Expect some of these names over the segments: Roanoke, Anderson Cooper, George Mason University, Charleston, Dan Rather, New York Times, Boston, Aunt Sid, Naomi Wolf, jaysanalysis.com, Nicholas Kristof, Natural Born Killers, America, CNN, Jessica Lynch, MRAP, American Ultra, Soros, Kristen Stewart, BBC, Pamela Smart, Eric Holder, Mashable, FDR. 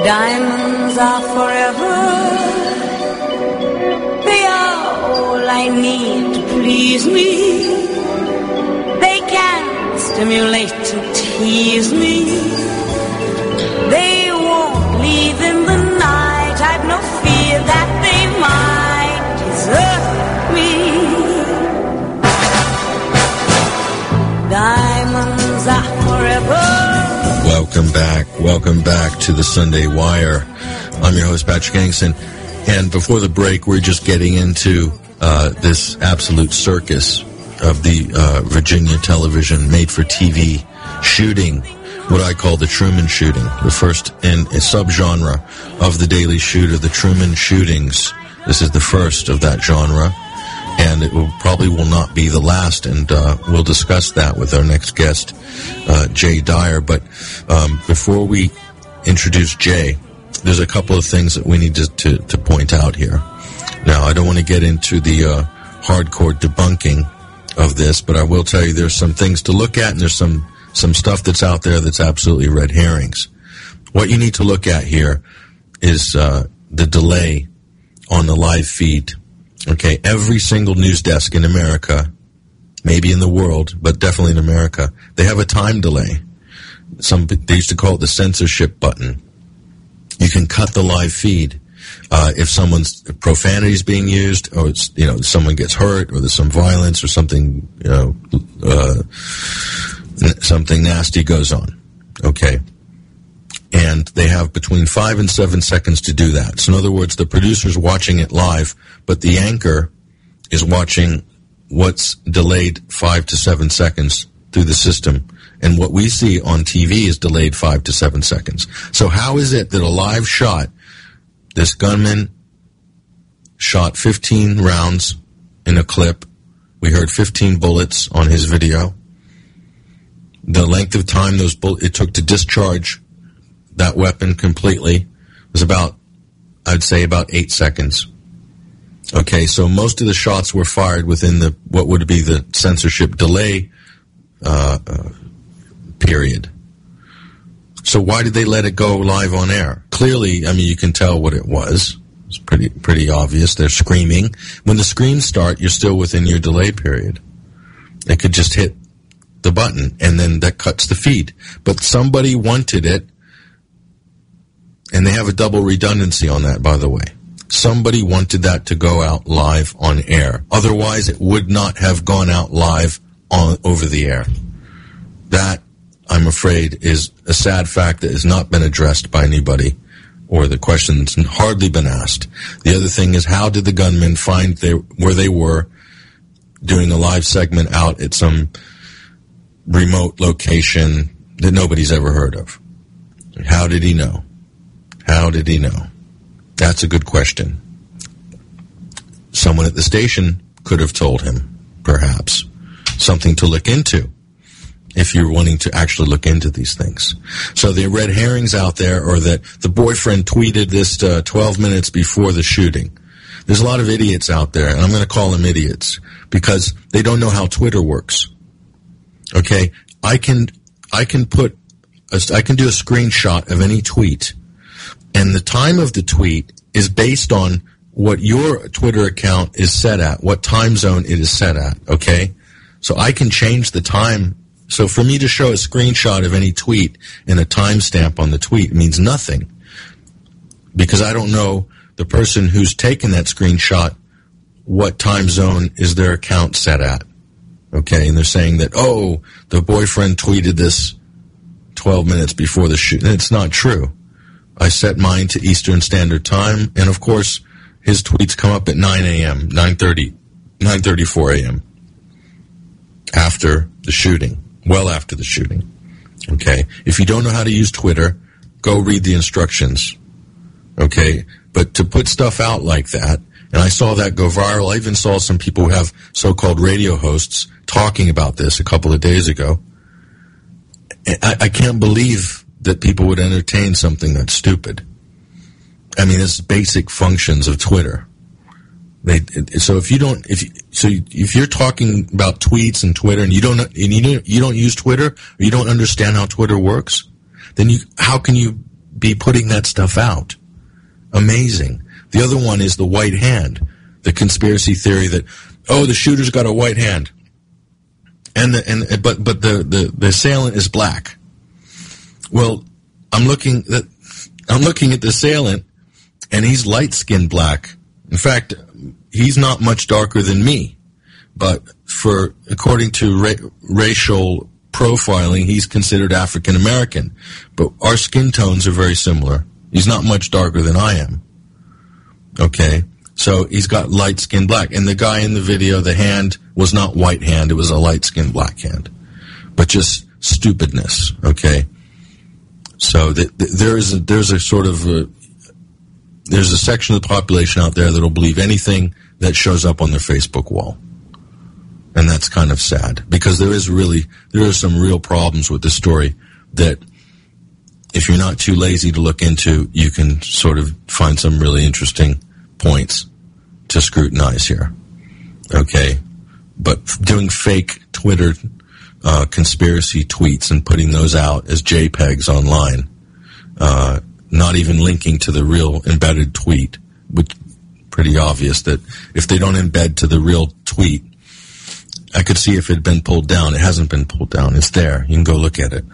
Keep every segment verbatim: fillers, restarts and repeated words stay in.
Diamonds are forever. They are all I need to please me. They can stimulate and tease me. They won't leave in the night. I've no fear that they might desert me. Diamonds are forever. Welcome back. Welcome back to the Sunday Wire. I'm your host, Patrick Henningsen. And before the break, we're just getting into uh, this absolute circus of the uh, Virginia television made-for-T V shooting, what I call the Truman Shooting, the first in a subgenre of the Daily Shooter, the Truman Shootings. This is the first of that genre, and it will, probably will not be the last, and uh, we'll discuss that with our next guest, uh, Jay Dyer. But um, before we introduce Jay, there's a couple of things that we need to, to, to point out here. Now, I don't want to get into the uh, hardcore debunking of this, but I will tell you there's some things to look at, and there's some, some stuff that's out there that's absolutely red herrings. What you need to look at here is uh, the delay on the live feed. Okay, every single news desk in America, maybe in the world, but definitely in America, they have a time delay. Some, they used to call it the censorship button. You can cut the live feed uh, if someone's profanity is being used, or it's, you know, someone gets hurt, or there's some violence, or something, you know, uh, something nasty goes on. Okay. And they have between five and seven seconds to do that. So in other words, the producer's watching it live, but the anchor is watching what's delayed five to seven seconds through the system. And what we see on T V is delayed five to seven seconds. So how is it that a live shot, this gunman shot fifteen rounds in a clip. We heard fifteen bullets on his video. The length of time those bull- it took to discharge that weapon completely was about, I'd say, about eight seconds. Okay, so most of the shots were fired within the what would be the censorship delay uh, uh, period. So why did they let it go live on air? Clearly, I mean, you can tell what it was. It's pretty pretty obvious. They're screaming. When the screams start, you're still within your delay period. They could just hit the button, and then that cuts the feed. But somebody wanted it. And they have a double redundancy on that, by the way. Somebody wanted that to go out live on air. Otherwise, it would not have gone out live on over the air. That, I'm afraid, is a sad fact that has not been addressed by anybody, or the question's hardly been asked. The other thing is, how did the gunmen find they, where they were doing a live segment out at some remote location that nobody's ever heard of? How did he know? How did he know? That's a good question. Someone at the station could have told him, perhaps. Something to look into, if you're wanting to actually look into these things. So the red herrings out there are that the boyfriend tweeted this uh, twelve minutes before the shooting. There's a lot of idiots out there, and I'm going to call them idiots, because they don't know how Twitter works. Okay? I can, I can put, a, I can do a screenshot of any tweet, and the time of the tweet is based on what your Twitter account is set at, what time zone it is set at, okay? So I can change the time. So for me to show a screenshot of any tweet and a timestamp on the tweet means nothing, because I don't know the person who's taken that screenshot, what time zone is their account set at, okay? And they're saying that, oh, the boyfriend tweeted this twelve minutes before the shoot. And it's not true. I set mine to Eastern Standard Time, and of course, his tweets come up at nine a.m., nine thirty, nine thirty-four a.m., after the shooting, well after the shooting, okay? If you don't know how to use Twitter, go read the instructions, okay? But to put stuff out like that, and I saw that go viral. I even saw some people who have so-called radio hosts talking about this a couple of days ago. I, I can't believe that people would entertain something that's stupid. I mean, it's basic functions of Twitter. They, so if you don't, if you, so if you're talking about tweets and Twitter, and you don't, and you don't, you don't use Twitter, or you don't understand how Twitter works, then you, how can you be putting that stuff out? Amazing. The other one is the white hand, the conspiracy theory that, oh, the shooter's got a white hand, and the, and but but the, the, the assailant is black. Well, I'm looking that I'm looking at the assailant, and he's light skinned black. In fact, he's not much darker than me, but for according to ra- racial profiling, he's considered African American. But our skin tones are very similar. He's not much darker than I am. Okay, so he's got light skin black, and the guy in the video, the hand was not white hand; it was a light skin black hand. But just stupidness. Okay, so th- th- there is a, there's a sort of a, there's a section of the population out there that'll believe anything that shows up on their Facebook wall. And that's kind of sad, because there is really, there are some real problems with this story that if you're not too lazy to look into, you can sort of find some really interesting points to scrutinize here. Okay. But doing fake Twitter, uh, conspiracy tweets and putting those out as JPEGs online, uh, not even linking to the real embedded tweet, which pretty obvious that if they don't embed to the real tweet, I could see if it had been pulled down. It hasn't been pulled down. It's there. You can go look at it.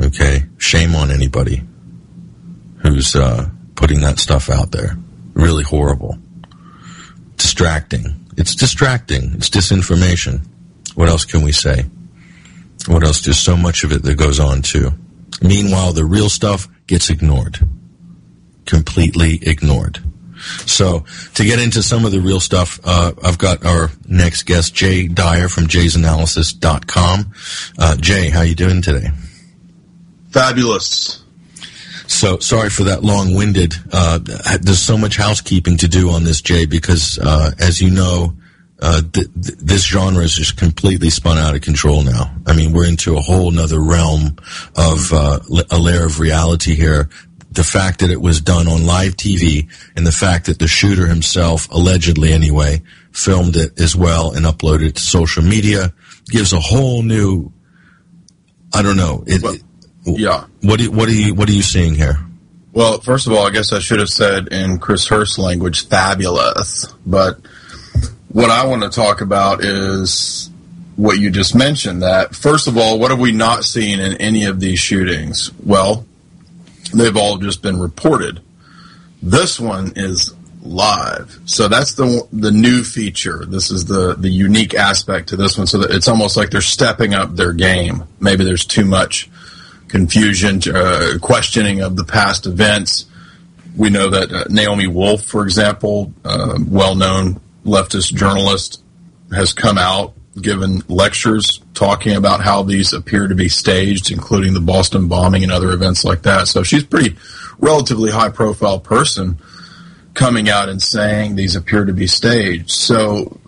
Okay? Shame on anybody who's uh, putting that stuff out there. Really horrible. Distracting. It's distracting. It's disinformation. What else can we say? What else? There's so much of it that goes on, too. Meanwhile, the real stuff gets ignored. Completely ignored. So, to get into some of the real stuff, uh, I've got our next guest, Jay Dyer from jays analysis dot com. Uh, Jay, how you doing today? Fabulous. So, sorry for that long-winded. Uh, there's so much housekeeping to do on this, Jay, because, uh, as you know, uh, th- th- this genre is just completely spun out of control now. I mean, we're into a whole nother realm of, uh, li- a layer of reality here. The fact that it was done on live T V, and the fact that the shooter himself, allegedly anyway, filmed it as well and uploaded it to social media gives a whole new, I don't know. It, well, yeah. What do, what are you, what are you seeing here? Well, first of all, I guess I should have said in Chris Hurst language, fabulous, but what I want to talk about is what you just mentioned, that, first of all, what have we not seen in any of these shootings? Well, they've all just been reported. This one is live. So that's the the new feature. This is the, the unique aspect to this one. So that it's almost like they're stepping up their game. Maybe there's too much confusion, uh, questioning of the past events. We know that uh, Naomi Wolf, for example, uh, well-known leftist journalist, has come out, given lectures talking about how these appear to be staged, including the Boston bombing and other events like that. So she's a pretty relatively high-profile person coming out and saying these appear to be staged. So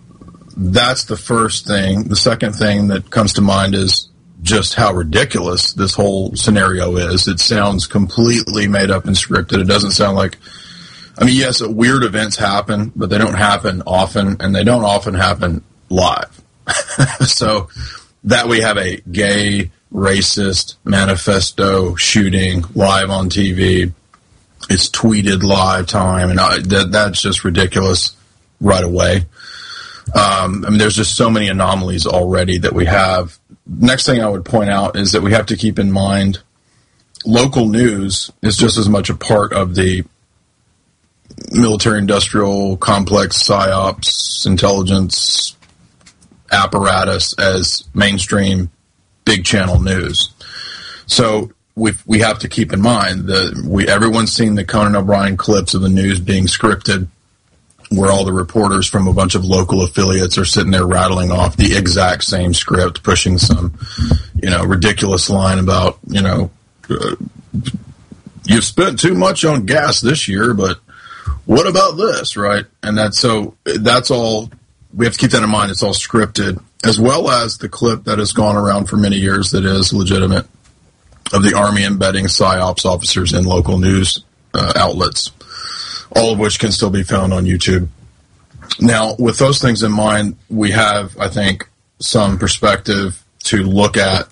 that's the first thing. The second thing that comes to mind is just how ridiculous this whole scenario is. It sounds completely made up and scripted. It doesn't sound like... I mean, yes, weird events happen, but they don't happen often, and they don't often happen live. So that we have a gay, racist manifesto shooting live on T V. It's tweeted live time, and I, that, that's just ridiculous right away. Um, I mean, there's just so many anomalies already that we have. Next thing I would point out is that we have to keep in mind local news is just as much a part of the military-industrial complex, psyops, intelligence apparatus as mainstream big channel news. So we we have to keep in mind that we everyone's seen the Conan O'Brien clips of the news being scripted, where all the reporters from a bunch of local affiliates are sitting there rattling off the exact same script, pushing some you know ridiculous line about you know uh, you've spent too much on gas this year, but what about this, right? And that's so that's all we have to keep that in mind. It's all scripted, as well as the clip that has gone around for many years that is legitimate of the Army embedding psyops officers in local news uh, outlets, all of which can still be found on YouTube. Now, with those things in mind, we have, I think, some perspective to look at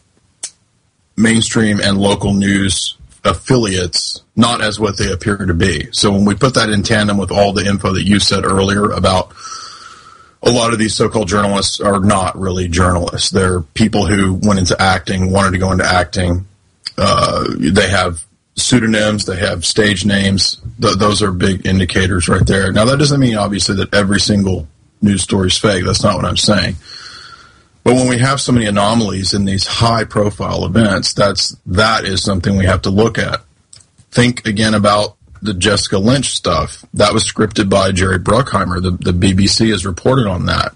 mainstream and local news affiliates not as what they appear to be. So when we put that in tandem with all the info that you said earlier about a lot of these so-called journalists are not really journalists. They're people who went into acting, wanted to go into acting. Uh, they have pseudonyms, they have stage names. Th- those are big indicators right there. Now, that doesn't mean, obviously, that every single news story is fake. That's not what I'm saying. But when we have so many anomalies in these high-profile events, that's that is something we have to look at. Think again about the Jessica Lynch stuff. That was scripted by Jerry Bruckheimer. The, the B B C has reported on that.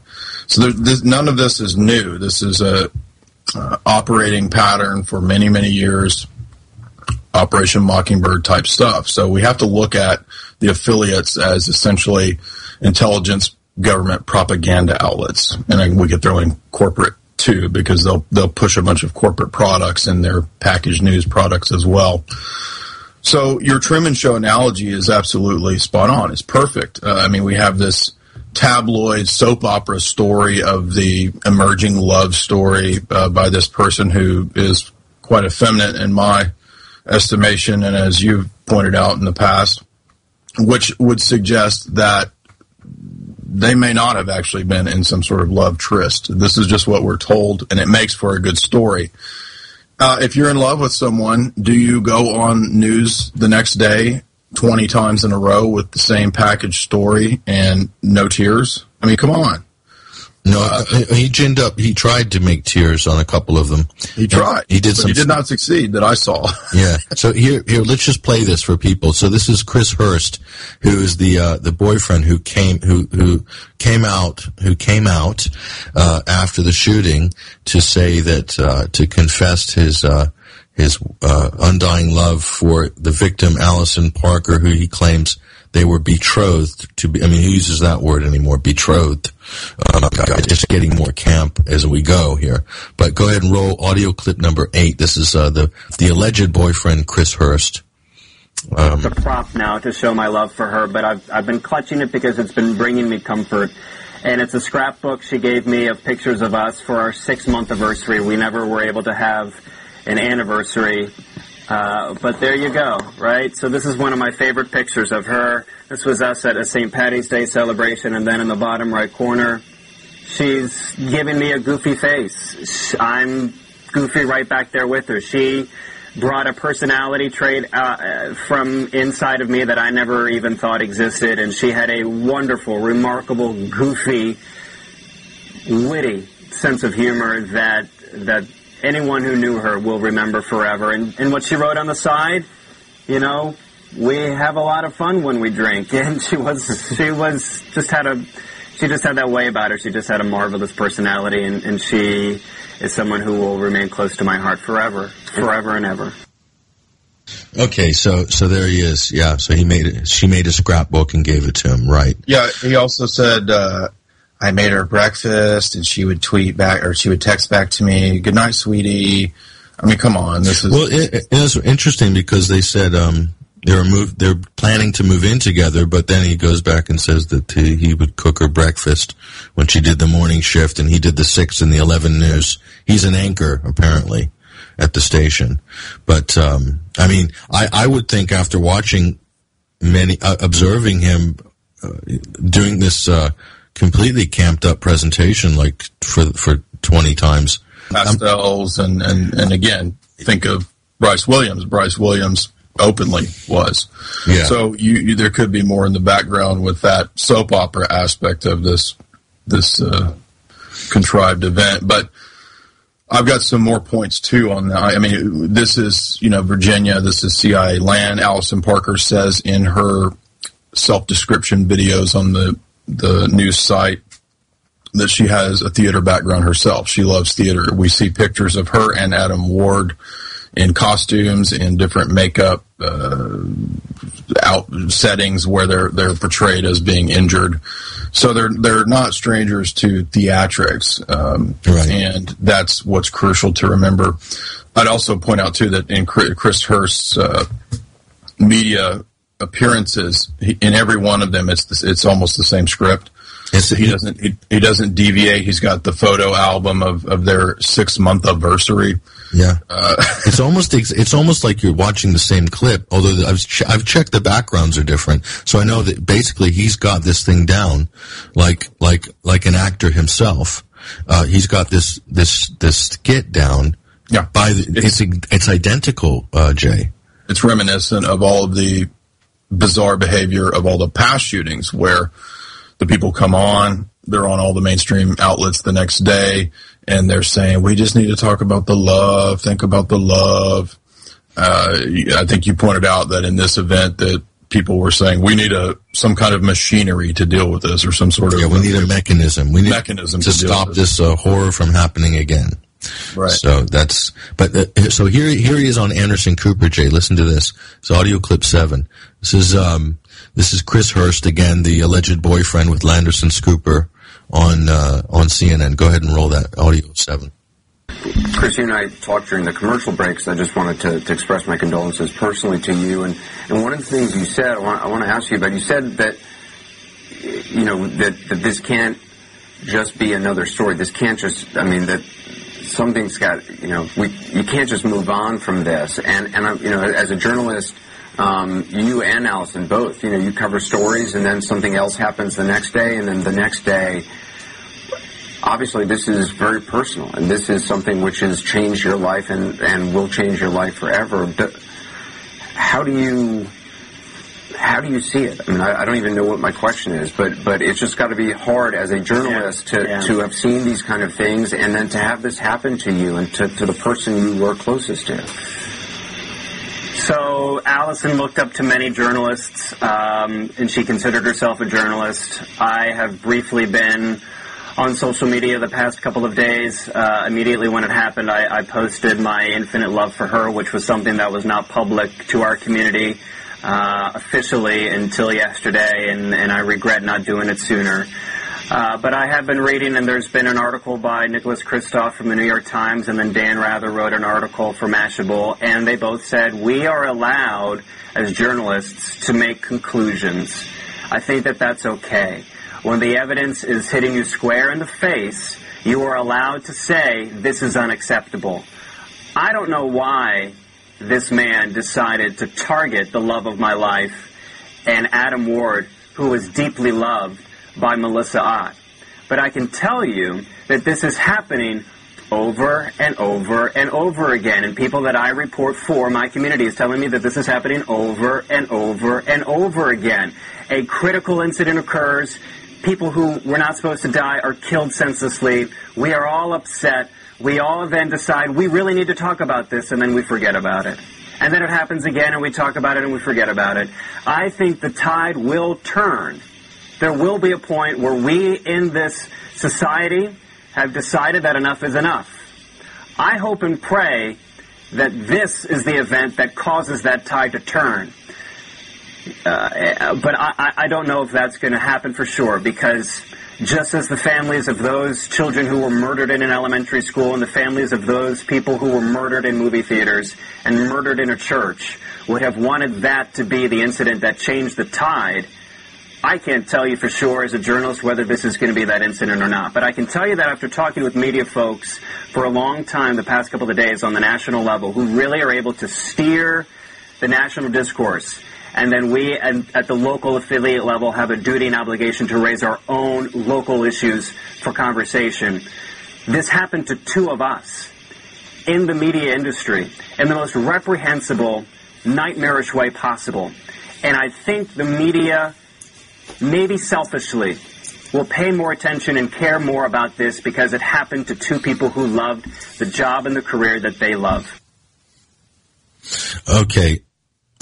So there, this, none of this is new. This is a uh, operating pattern for many, many years, Operation Mockingbird type stuff. So we have to look at the affiliates as essentially intelligence government propaganda outlets, and I, we could throw in corporate too, because they'll they'll push a bunch of corporate products in their packaged news products as well. So your Truman Show analogy is absolutely spot on. It's perfect. Uh, I mean, we have this tabloid soap opera story of the emerging love story uh, by this person who is quite effeminate in my estimation, and as you've pointed out in the past, which would suggest that they may not have actually been in some sort of love tryst. This is just what we're told, and it makes for a good story. Uh, if you're in love with someone, do you go on news the next day twenty times in a row with the same package story and no tears? I mean, come on. No, uh, he ginned up. He tried to make tears on a couple of them. He tried. He did but some. He did not succeed that I saw. Yeah. So here, here, let's just play this for people. So this is Chris Hurst, who is the uh, the boyfriend who came who who came out who came out uh, after the shooting to say that uh, to confess his uh, his uh, undying love for the victim, Allison Parker, who he claims they were betrothed to be. I mean, who uses that word anymore? Betrothed. Uh, just getting more camp as we go here. But go ahead and roll audio clip number eight. This is uh, the the alleged boyfriend, Chris Hurst. Um, the prop now to show my love for her, but I've I've been clutching it because it's been bringing me comfort. And it's a scrapbook she gave me of pictures of us for our six month anniversary. We never were able to have an anniversary. Uh, but there you go, right? So this is one of my favorite pictures of her. This was us at a Saint Patty's Day celebration, and then in the bottom right corner, she's giving me a goofy face. I'm goofy right back there with her. She brought a personality trait uh, from inside of me that I never even thought existed, and she had a wonderful, remarkable, goofy, witty sense of humor that that. Anyone who knew her will remember forever. And, and what she wrote on the side, you know, we have a lot of fun when we drink. And she was, she was just had a, she just had that way about her. She just had a marvelous personality, and, and she is someone who will remain close to my heart forever, forever and ever. Okay, so so there he is. Yeah, so he made it. She made a scrapbook and gave it to him, right? Yeah. He also said, uh, I made her breakfast, and she would tweet back, or she would text back to me, "Good night, sweetie." I mean, come on, this is well. It, it was interesting because they said um, they were move, they're planning to move in together, but then he goes back and says that he, he would cook her breakfast when she did the morning shift, and he did the six and the eleven news. He's an anchor apparently at the station, but um, I mean, I, I would think after watching many, uh, observing him uh, doing this. Uh, completely camped up presentation like for for twenty times. Pastels and, and, and again, think of Bryce Williams. Bryce Williams openly was. Yeah. So you, you there could be more in the background with that soap opera aspect of this this uh, contrived event. But I've got some more points, too, on that. I mean, this is, you know, Virginia. This is C I A land. Allison Parker says in her self-description videos on the the news site that she has a theater background herself. She loves theater. We see pictures of her and Adam Ward in costumes, in different makeup uh, out settings where they're they're portrayed as being injured. So they're they're not strangers to theatrics, um, right. And that's what's crucial to remember. I'd also point out too that in Chris Hurst's uh, media appearances, in every one of them, it's the, it's almost the same script. It's, he doesn't he, he doesn't deviate. He's got the photo album of, of their six month anniversary. Yeah, uh, it's almost it's almost like you're watching the same clip. Although I've ch- I've checked the backgrounds are different, so I know that basically he's got this thing down, like like like an actor himself. Uh, he's got this this this skit down. Yeah, by the, it's, it's it's identical, uh, Jay. It's reminiscent of all of the bizarre behavior of all the past shootings where. The people come on, they're on all the mainstream outlets the next day, and they're saying, we just need to talk about the love, think about the love. Uh, I think you pointed out that in this event that people were saying, we need a some kind of machinery to deal with this or some sort of... Yeah, we need a mechanism. We need mechanism to, to stop this uh, horror from happening again. Right. So that's... But uh, so here, here he is on Anderson Cooper, Jay. Listen to this. It's audio clip seven. This is... um. This is Chris Hurst, again, the alleged boyfriend with Anderson Cooper on uh, on C N N. Go ahead and roll that audio seven. Chris, you and I talked during the commercial breaks. I just wanted to, to express my condolences personally to you. And, and one of the things you said, I want, I want to ask you about, you said that, you know, that, that this can't just be another story. This can't just, I mean, that something's got, you know, we you can't just move on from this. And, and I, you know, as a journalist... Um, you and Allison both, you know, you cover stories and then something else happens the next day and then the next day. Obviously, this is very personal and this is something which has changed your life and, and will change your life forever. But how do you, how do you see it? I mean, I, I don't even know what my question is, but, but it's just got to be hard as a journalist yeah. to, yeah. to have seen these kind of things and then to have this happen to you and to, to the person you were closest to. So Allison looked up to many journalists, um, and she considered herself a journalist. I have briefly been on social media the past couple of days. Uh, immediately when it happened, I, I posted my infinite love for her, which was something that was not public to our community uh, officially until yesterday, and, and I regret not doing it sooner. Uh, but I have been reading, and there's been an article by Nicholas Kristof from the New York Times, and then Dan Rather wrote an article for Mashable, and they both said, we are allowed, as journalists, to make conclusions. I think that that's okay. When the evidence is hitting you square in the face, you are allowed to say, this is unacceptable. I don't know why this man decided to target the love of my life and Adam Ward, who was deeply loved, by Melissa Ott. But I can tell you that this is happening over and over and over again, and people that I report for, my community, is telling me that this is happening over and over and over again. A critical incident occurs. People who were not supposed to die are killed senselessly. We are all upset. We all then decide we really need to talk about this, and then we forget about it. And then it happens again, and we talk about it, and we forget about it. I think the tide will turn. There will be a point where we in this society have decided that enough is enough. I hope and pray that this is the event that causes that tide to turn. Uh, but I, I don't know if that's going to happen for sure, because just as the families of those children who were murdered in an elementary school and the families of those people who were murdered in movie theaters and murdered in a church would have wanted that to be the incident that changed the tide, I can't tell you for sure as a journalist whether this is going to be that incident or not. But I can tell you that after talking with media folks for a long time the past couple of days on the national level who really are able to steer the national discourse, and then we at the local affiliate level have a duty and obligation to raise our own local issues for conversation. This happened to two of us in the media industry in the most reprehensible, nightmarish way possible. And I think the media... maybe selfishly, we'll pay more attention and care more about this because it happened to two people who loved the job and the career that they love. Okay.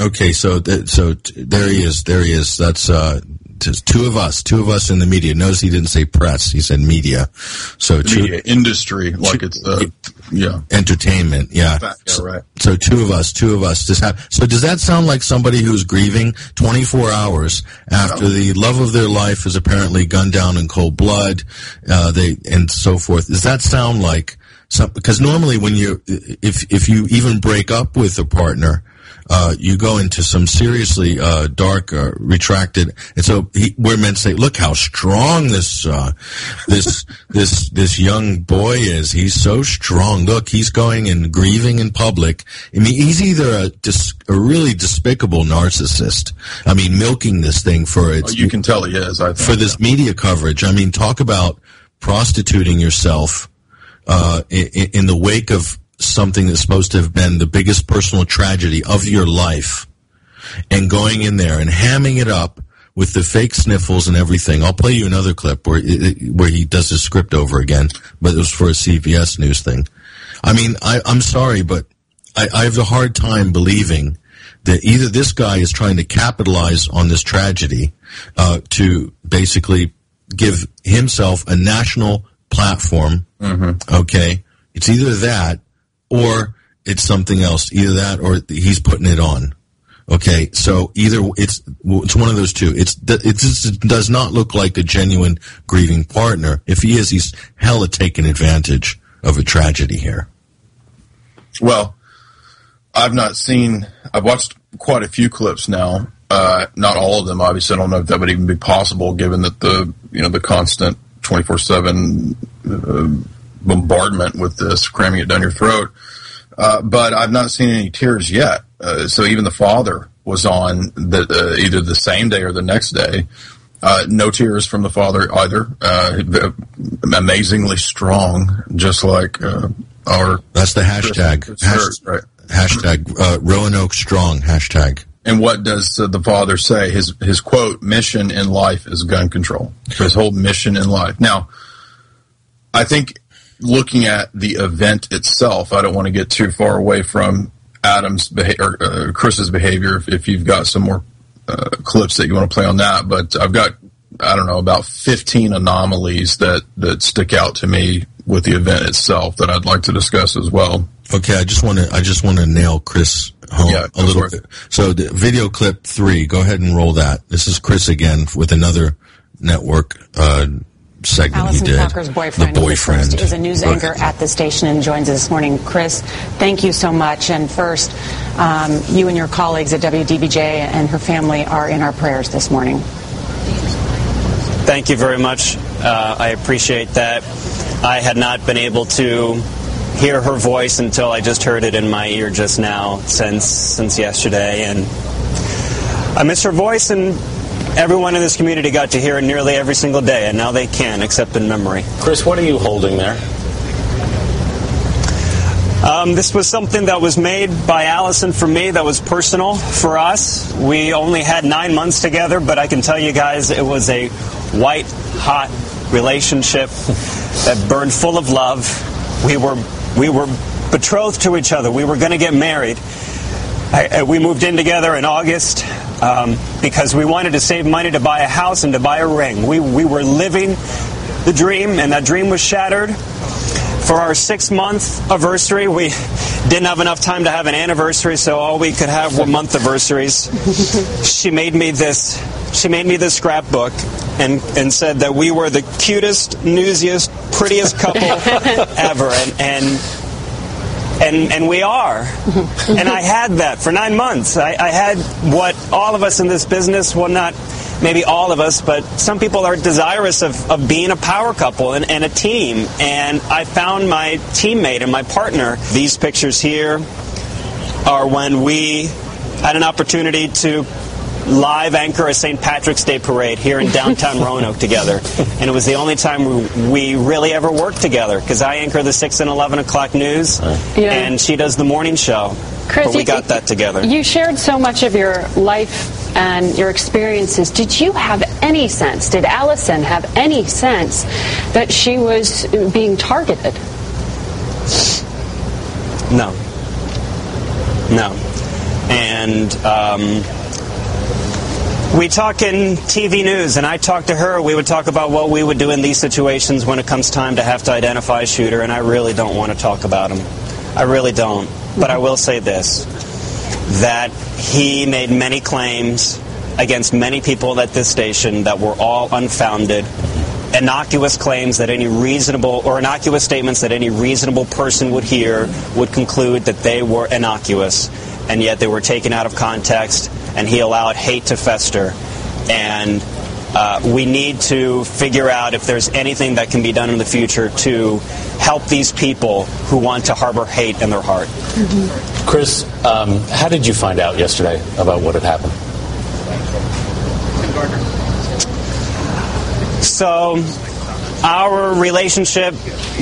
Okay, so th- so t- there he is. There he is. That's uh, just two of us. Two of us in the media. Notice he didn't say press. He said media. So two, media industry, like two, it's uh, yeah, entertainment. Yeah. yeah right. So, so two of us. Two of us. Just have, so does that sound like somebody who's grieving twenty-four hours after the love of their life is apparently gunned down in cold blood? Uh, they and so forth. Does that sound like some? Because normally, when you if if you even break up with a partner. uh, you go into some seriously uh, dark, uh, retracted. And so he, we're meant to say, look how strong this uh, this this this young boy is. He's so strong. Look, he's going and grieving in public. I mean, he's either a, dis- a really despicable narcissist. I mean, milking this thing for its. Oh, you can tell he is. I think, for this yeah. media coverage. I mean, talk about prostituting yourself uh, in, in the wake of something that's supposed to have been the biggest personal tragedy of your life, and going in there and hamming it up with the fake sniffles and everything. I'll play you another clip where it, where he does his script over again, but it was for a C B S News thing. I mean, I, I'm sorry, but I, I have a hard time believing that either this guy is trying to capitalize on this tragedy uh, to basically give himself a national platform, mm-hmm. okay? It's either that or it's something else, either that or he's putting it on. Okay, so either it's it's one of those two. It's it just does not look like a genuine grieving partner. If he is, he's hella taking advantage of a tragedy here. Well, I've not seen. I've watched quite a few clips now. Uh, not all of them, obviously. I don't know if that would even be possible, given that the you know the constant twenty-four seven uh, bombardment with this, cramming it down your throat. Uh, but I've not seen any tears yet. Uh, so even the father was on the, uh, either the same day or the next day. Uh, no tears from the father either. Uh, amazingly strong, just like uh, our... That's the hashtag. Chris, Chris Hurst, right? Hashtag uh, Roanoke Strong, hashtag. And what does uh, the father say? His, his, quote, mission in life is gun control. His whole mission in life. Now, I think... Looking at the event itself, I don't want to get too far away from Adam's beha- or uh, Chris's behavior. If, if you've got some more uh, clips that you want to play on that, but I've got I don't know about fifteen anomalies that, that stick out to me with the event itself that I'd like to discuss as well. Okay, I just want to I just want to nail Chris home yeah, a little bit. So the video clip three, go ahead and roll that. This is Chris again with another network. Uh, segment Allison he did. Parker's boyfriend, the boyfriend. Chris is a news anchor at the station and joins us this morning. Chris, thank you so much. And first, um, you and your colleagues at W D B J and her family are in our prayers this morning. Thank you very much. Uh, I appreciate that. I had not been able to hear her voice until I just heard it in my ear just now since since yesterday. And I miss her voice, and everyone in this community got to hear it nearly every single day, and now they can, except in memory. Chris, what are you holding there? Um, this was something that was made by Allison for me, that was personal for us. We only had nine months together, but I can tell you guys it was a white-hot relationship that burned full of love. We were, we were betrothed to each other. We were going to get married. I, we moved in together in August um, because we wanted to save money to buy a house and to buy a ring. We we were living the dream, and that dream was shattered. For our six-month anniversary, we didn't have enough time to have an anniversary, so all we could have were month anniversaries. She made me this. She made me this scrapbook and, and said that we were the cutest, newsiest, prettiest couple ever, and. and And and we are. And I had that for nine months. I, I had what all of us in this business, well, not maybe all of us, but some people are desirous of, of being a power couple and, and a team. And I found my teammate and my partner. These pictures here are when we had an opportunity to live anchor a Saint Patrick's Day parade here in downtown Roanoke together, and it was the only time we, we really ever worked together, because I anchor the six and eleven o'clock news, yeah. and she does the morning show, Chris, but we got that together. You shared so much of your life and your experiences. Did you have any sense, did Allison have any sense that she was being targeted? No. No. And, um... we talk in T V news, and I talk to her. We would talk about what we would do in these situations when it comes time to have to identify a shooter, and I really don't want to talk about him. I really don't. But I will say this, that he made many claims against many people at this station that were all unfounded, innocuous claims that any reasonable, or innocuous statements that any reasonable person would hear would conclude that they were innocuous. and yet they were taken out of context, and he allowed hate to fester. And uh, we need to figure out if there's anything that can be done in the future to help these people who want to harbor hate in their heart. Mm-hmm. Chris, um, how did you find out yesterday about what had happened? So our relationship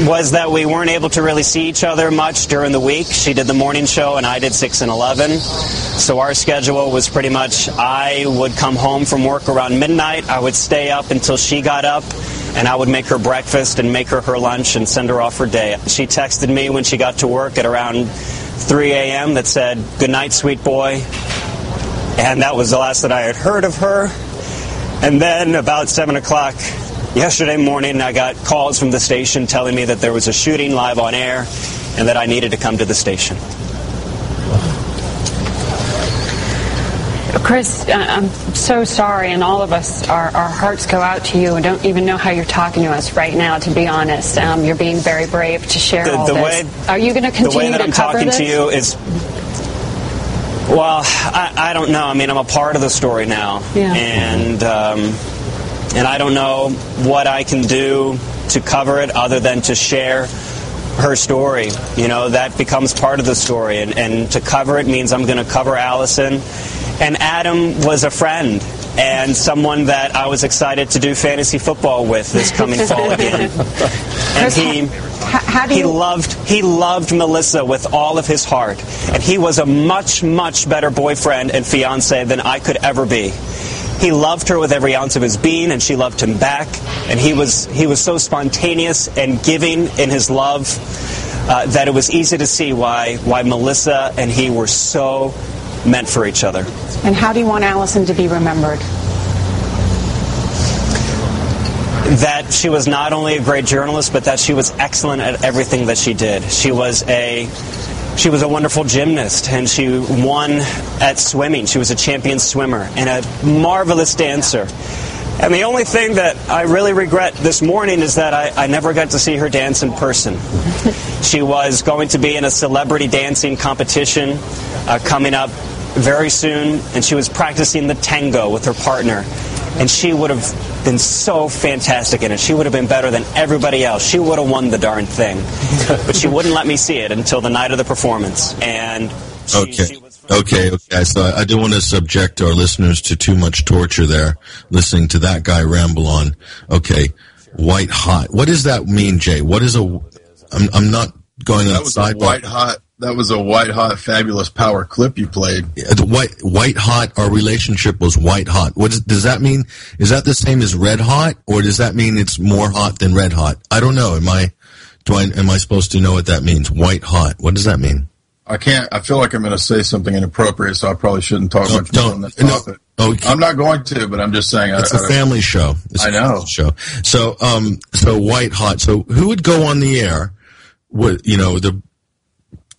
was that we weren't able to really see each other much during the week. She did the morning show and I did six and eleven. So our schedule was pretty much I would come home from work around midnight. I would stay up until she got up, and I would make her breakfast and make her her lunch and send her off her day. She texted me when she got to work at around three a.m. that said, "Good night, sweet boy." And that was the last that I had heard of her. And then about seven o'clock yesterday morning, I got calls from the station telling me that there was a shooting live on air and that I needed to come to the station. Chris, I'm so sorry, and all of us, our, our hearts go out to you, and don't even know how you're talking to us right now, to be honest. Um, you're being very brave to share the, all the this. Way, Are you going to continue to cover this? The way that I'm talking this? to you is... Well, I, I don't know. I mean, I'm a part of the story now, yeah. and um, and I don't know what I can do to cover it other than to share her story. You know, that becomes part of the story, and, and to cover it means I'm going to cover Allison. And Adam was a friend and someone that I was excited to do fantasy football with this coming fall again. And he how do you... he loved he loved Melissa with all of his heart, and he was a much much better boyfriend and fiance than I could ever be. He loved her with every ounce of his being, and she loved him back. And he was he was so spontaneous and giving in his love uh, that it was easy to see why why Melissa and he were so meant for each other. And how do you want Allison to be remembered? That she was not only a great journalist, but that she was excellent at everything that she did. She was a she was a wonderful gymnast, and she won at swimming. She was a champion swimmer and a marvelous dancer. And the only thing that I really regret this morning is that I, I never got to see her dance in person. She was going to be in a celebrity dancing competition uh, coming up very soon, and she was practicing the tango with her partner, and she would have been so fantastic in it. She would have been better than everybody else. She would have won the darn thing. But she wouldn't let me see it until the night of the performance. And she, okay. she was okay okay so I didn't want to subject our listeners to too much torture there, listening to that guy ramble on. Okay, white hot, what does that mean, Jay? What is a I'm, I'm not going that outside was a white hot That was a white-hot, fabulous power clip you played. Yeah, the white, white-hot, our relationship was white-hot. What is, does that mean? Is that the same as red-hot, or does that mean it's more hot than red-hot? I don't know. Am I, do I, am I supposed to know what that means? White-hot. What does that mean? I can't. I feel like I'm going to say something inappropriate, so I probably shouldn't talk no, much more on this topic. No, okay. I'm not going to, but I'm just saying. It's I, a family I, show. It's I know. A show. So, um, so white-hot. So who would go on the air? What, you know, the...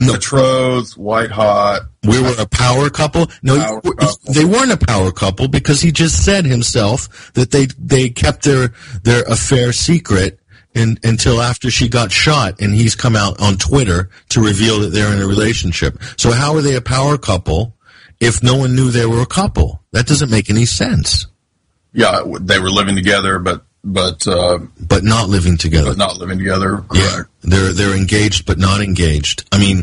No. Betrothed, white hot. We were a power couple. No, power couple. They weren't a power couple, because he just said himself that they they kept their their affair secret in, until after she got shot, and he's come out on Twitter to reveal that they're in a relationship. So how are they a power couple if no one knew they were a couple? That doesn't make any sense. Yeah, they were living together, but. But uh, but not living together. But not living together. Correct. Yeah, they're they're engaged but not engaged. I mean,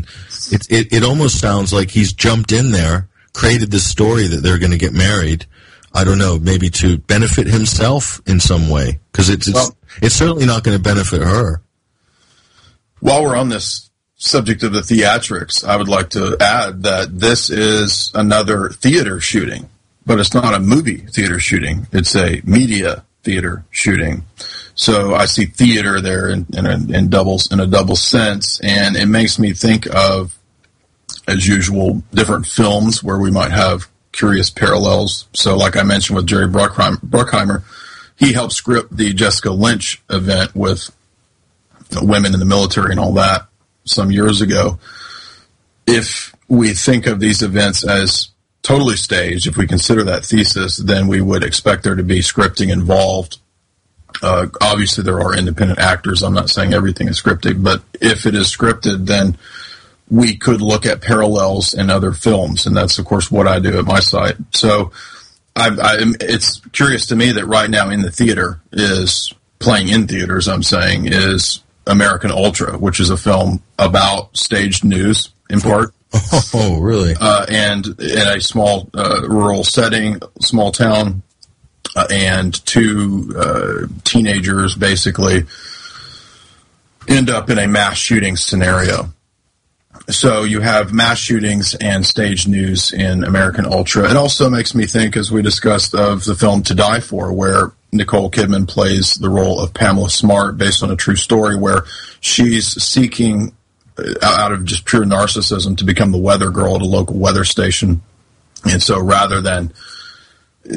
it it it almost sounds like he's jumped in there, created this story that they're going to get married. I don't know, maybe to benefit himself in some way, because it's it's, well, it's certainly not going to benefit her. While we're on this subject of the theatrics, I would like to add that this is another theater shooting, but it's not a movie theater shooting. It's a media. Theater shooting. So I see theater there in, in, a, in doubles in a double sense, and it makes me think of, as usual, different films where we might have curious parallels. So like I mentioned with Jerry Bruckheimer, he helped script the Jessica Lynch event with women in the military and all that some years ago. If we think of these events as totally staged, if we consider that thesis, then we would expect there to be scripting involved. Uh, obviously, there are independent actors. I'm not saying everything is scripted, but if it is scripted, then we could look at parallels in other films, and that's, of course, what I do at my site. So I, I, it's curious to me that right now in the theater is playing in theaters, I'm saying, is American Ultra, which is a film about staged news in part. Oh, really? Uh, and in a small uh, rural setting, small town, uh, and two uh, teenagers basically end up in a mass shooting scenario. So you have mass shootings and stage news in American Ultra. It also makes me think, as we discussed, of the film To Die For, where Nicole Kidman plays the role of Pamela Smart based on a true story where she's seeking, out of just pure narcissism, to become the weather girl at a local weather station. And so rather than,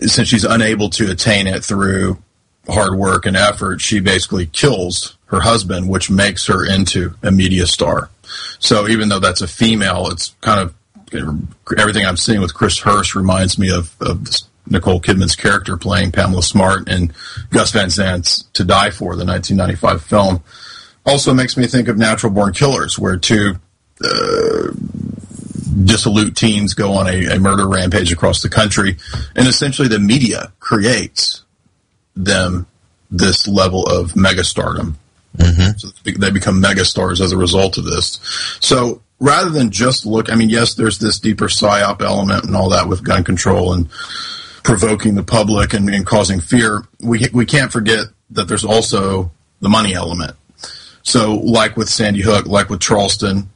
since she's unable to attain it through hard work and effort, she basically kills her husband, which makes her into a media star. So even though that's a female, it's kind of, everything I'm seeing with Chris Hurst reminds me of, of Nicole Kidman's character playing Pamela Smart in Gus Van Sant's To Die For, the nineteen ninety-five film. Also makes me think of Natural Born Killers, where two uh, dissolute teens go on a, a murder rampage across the country, and essentially the media creates them this level of megastardom. Mm-hmm. So they become megastars as a result of this. So rather than just look, I mean, yes, there's this deeper psyop element and all that with gun control and provoking the public and, and causing fear. We we can't forget that there's also the money element. So like with Sandy Hook, like with Charleston,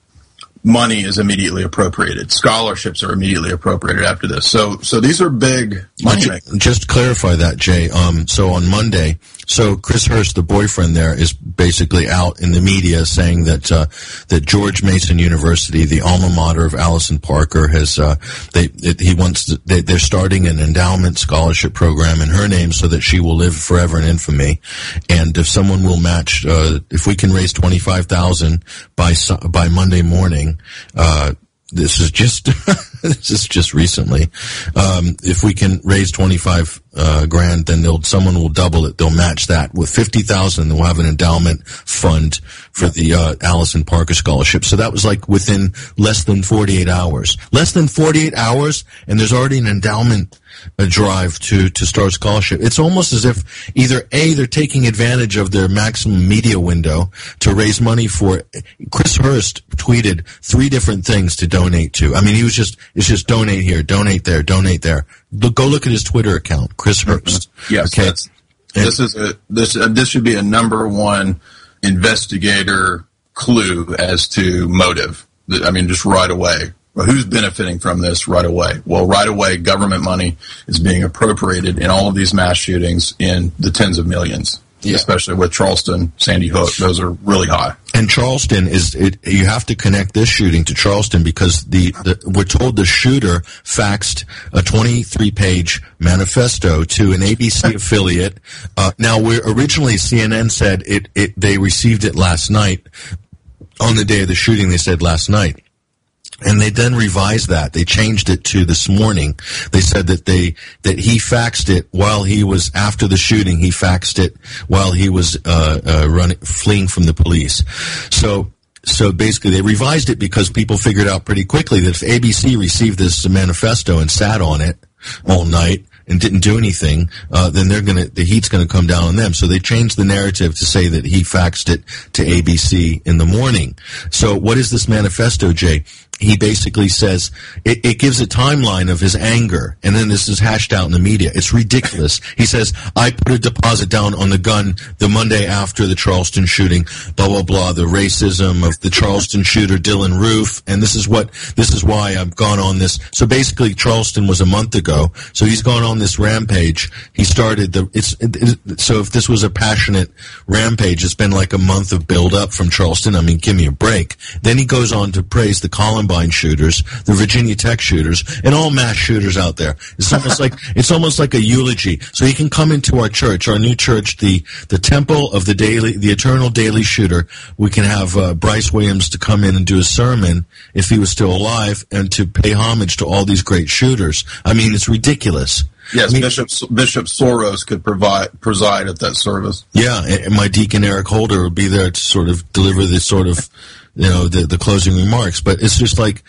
money is immediately appropriated. Scholarships are immediately appropriated after this. So so these are big money makers. Just clarify that, Jay. Um, so on Monday, so Chris Hurst, the boyfriend there, is basically out in the media saying that uh, that George Mason University, the alma mater of Allison Parker, has uh, they it, he wants to, they, they're starting an endowment scholarship program in her name so that she will live forever in infamy. And if someone will match, uh, if we can raise twenty-five thousand dollars by by Monday morning, uh, this is just this is just recently. Um, if we can raise twenty-five uh, grand, then they'll someone will double it. They'll match that with fifty thousand. They'll have an endowment fund for the uh, Allison Parker scholarship. So that was like within less than forty-eight hours. Less than forty-eight hours, and there's already an endowment uh, drive to to start scholarship. It's almost as if either A, they're taking advantage of their maximum media window to raise money for. Chris Hurst tweeted three different things to donate to. I mean, he was just. It's just donate here, donate there, donate there. Go look at his Twitter account, Chris Hurst. Yes, okay. That's, this is a, this uh, this should be a number one investigator clue as to motive. I mean, just right away. Who's benefiting from this right away? Well, right away, government money is being appropriated in all of these mass shootings in the tens of millions. Yeah. Especially with Charleston, Sandy Hook, those are really high. And Charleston is it, you have to connect this shooting to Charleston because the, the we're told the shooter faxed a twenty-three page manifesto to an A B C affiliate. Uh, now, we're originally C N N said it, it they received it last night on the day of the shooting. They said last night. And they then revised that. They changed it to this morning. They said that they that he faxed it while he was after the shooting. He faxed it while he was uh, uh, running, fleeing from the police. So, so basically, they revised it because people figured out pretty quickly that if A B C received this manifesto and sat on it all night and didn't do anything, uh, then they're gonna the heat's gonna come down on them. So they changed the narrative to say that he faxed it to A B C in the morning. So what is this manifesto, Jay? He basically says it, it gives a timeline of his anger, and then this is hashed out in the media. It's ridiculous. He says, I put a deposit down on the gun the Monday after the Charleston shooting, blah, blah, blah, the racism of the Charleston shooter, Dylan Roof, and this is what this is why I've gone on this. So basically, Charleston was a month ago, so he's gone on this rampage. He started the it's it, it, so if this was a passionate rampage, it's been like a month of build-up from Charleston. I mean, give me a break. Then he goes on to praise the Columbine shooters, the Virginia Tech shooters, and all mass shooters out there. It's almost like it's almost like a eulogy. So he can come into our church, our new church, the the temple of the daily, the eternal daily shooter. We can have uh, Bryce Williams to come in and do a sermon if he was still alive, and to pay homage to all these great shooters. I mean, it's ridiculous. Yes, I mean, Bishop Bishop Soros could provide, preside at that service. Yeah, and my deacon Eric Holder would be there to sort of deliver this sort of you know, the, the closing remarks. But it's just like,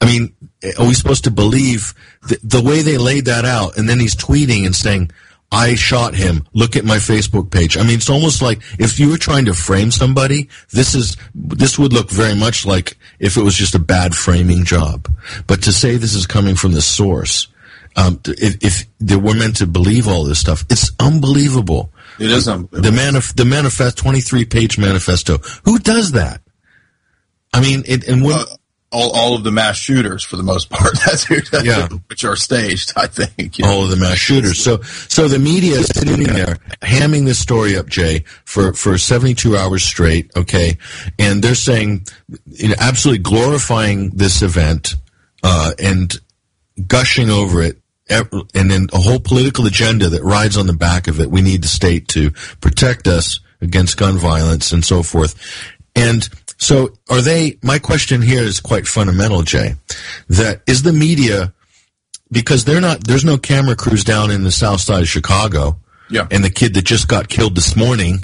I mean, are we supposed to believe the, the way they laid that out? And then he's tweeting and saying, I shot him. Look at my Facebook page. I mean, it's almost like if you were trying to frame somebody, this is this would look very much like if it was just a bad framing job. But to say this is coming from the source, um, if, if they were meant to believe all this stuff, it's unbelievable. It is unbelievable. The manif- the manifest, twenty-three page manifesto. Who does that? I mean, it, and when. Uh, All, all of the mass shooters, for the most part, that's, that's yeah. which are staged, I think. You know? All of the mass shooters. So, so the media is sitting there hamming this story up, Jay, for, for seventy-two hours straight, okay? And they're saying, you know, absolutely glorifying this event, uh, and gushing over it. And then a whole political agenda that rides on the back of it. We need the state to protect us against gun violence and so forth. And, So are they, my question here is quite fundamental, Jay, that is the media, because they're not, there's no camera crews down in the south side of Chicago, yeah. and the kid that just got killed this morning,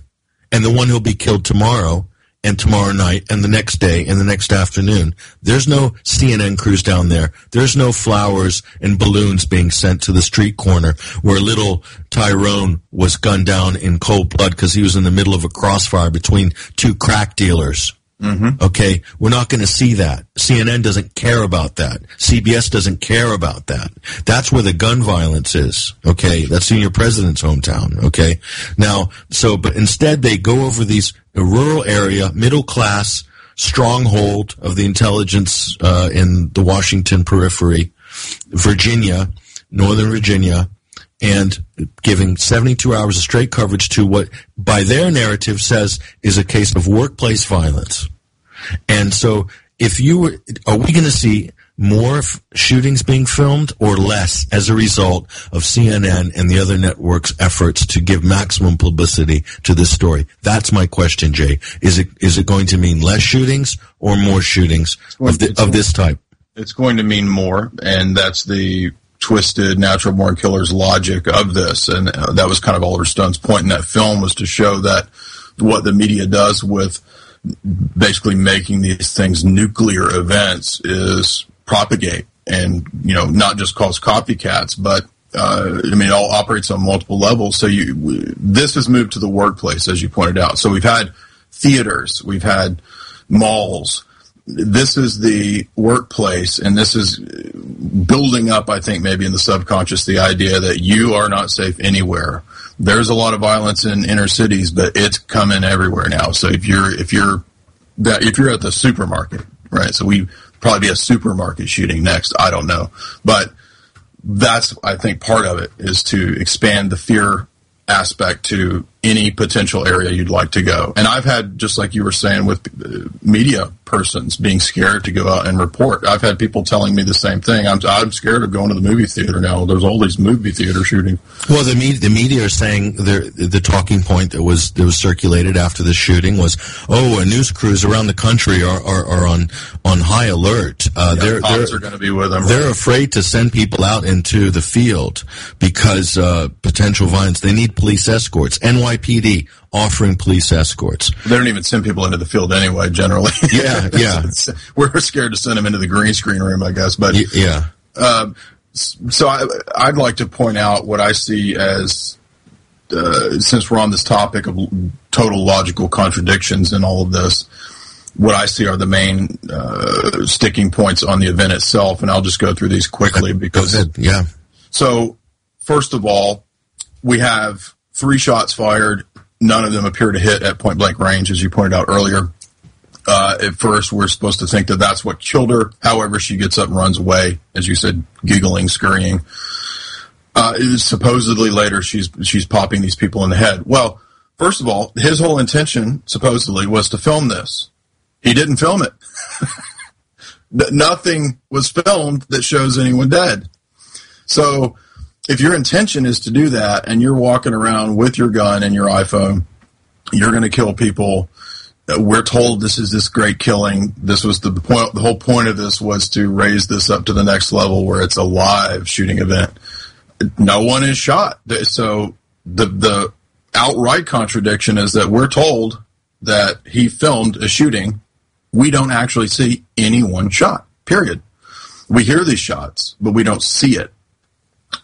and the one who'll be killed tomorrow, and tomorrow night, and the next day, and the next afternoon. There's no C N N crews down there. There's no flowers and balloons being sent to the street corner where little Tyrone was gunned down in cold blood because he was in the middle of a crossfire between two crack dealers. Mm-hmm. Okay, we're not going to see that. C N N doesn't care about that. C B S doesn't care about that. That's where the gun violence is. Okay, that's in your president's hometown. Okay, now, so, but instead they go over these the rural area, middle class, stronghold of the intelligence uh, in the Washington periphery, Virginia, Northern Virginia, and giving seventy-two hours of straight coverage to what, by their narrative, says is a case of workplace violence. And so if you were, are we going to see more f- shootings being filmed or less as a result of C N N and the other networks' efforts to give maximum publicity to this story? That's my question, Jay. Is it is it going to mean less shootings or more shootings of, the, of this type? It's going to mean more, and that's the twisted natural born killers logic of this, and uh, that was kind of Oliver Stone's point in that film, was to show that what the media does with basically making these things nuclear events is propagate and, you know, not just cause copycats, but uh, I mean, it all operates on multiple levels. So you w- this has moved to the workplace, as you pointed out. So we've had theaters, we've had malls. This is the workplace, and this is building up, I think, maybe in the subconscious, the idea that you are not safe anywhere. There's a lot of violence in inner cities, but it's coming everywhere now. So if you're if you're that if you're at the supermarket, right? So we probably be a supermarket shooting next. I don't know, but that's, I think, part of it is to expand the fear aspect to any potential area you'd like to go. And I've had, just like you were saying, with media persons being scared to go out and report. I've had people telling me the same thing. I'm I'm scared of going to the movie theater now. There's all these movie theater shootings. Well, the media, the media are saying, the talking point that was that was circulated after the shooting was, oh, news crews around the country are are, are on on high alert. Uh, yeah, they're cops they're are going to be with them. They're right? afraid to send people out into the field because uh, potential violence. They need police escorts. N Y P D offering police escorts. They don't even send people into the field anyway, generally. Yeah, yeah. We're scared to send them into the green screen room, I guess. But yeah. Uh, so I, I'd like to point out what I see as, uh, since we're on this topic of total logical contradictions in all of this, what I see are the main uh, sticking points on the event itself, and I'll just go through these quickly because. Go ahead. Yeah. So, first of all, we have three shots fired. None of them appear to hit at point-blank range, as you pointed out earlier. Uh, at first, we're supposed to think that that's what killed her. However, she gets up and runs away, as you said, giggling, scurrying. Uh, supposedly later, she's she's popping these people in the head. Well, first of all, his whole intention, supposedly, was to film this. He didn't film it. Nothing was filmed that shows anyone dead. So, if your intention is to do that and you're walking around with your gun and your iPhone, you're going to kill people. We're told this is this great killing. This was the point. The whole point of this was to raise this up to the next level where it's a live shooting event. No one is shot. So the the outright contradiction is that we're told that he filmed a shooting we don't actually see anyone shot, period. We hear these shots, but we don't see it.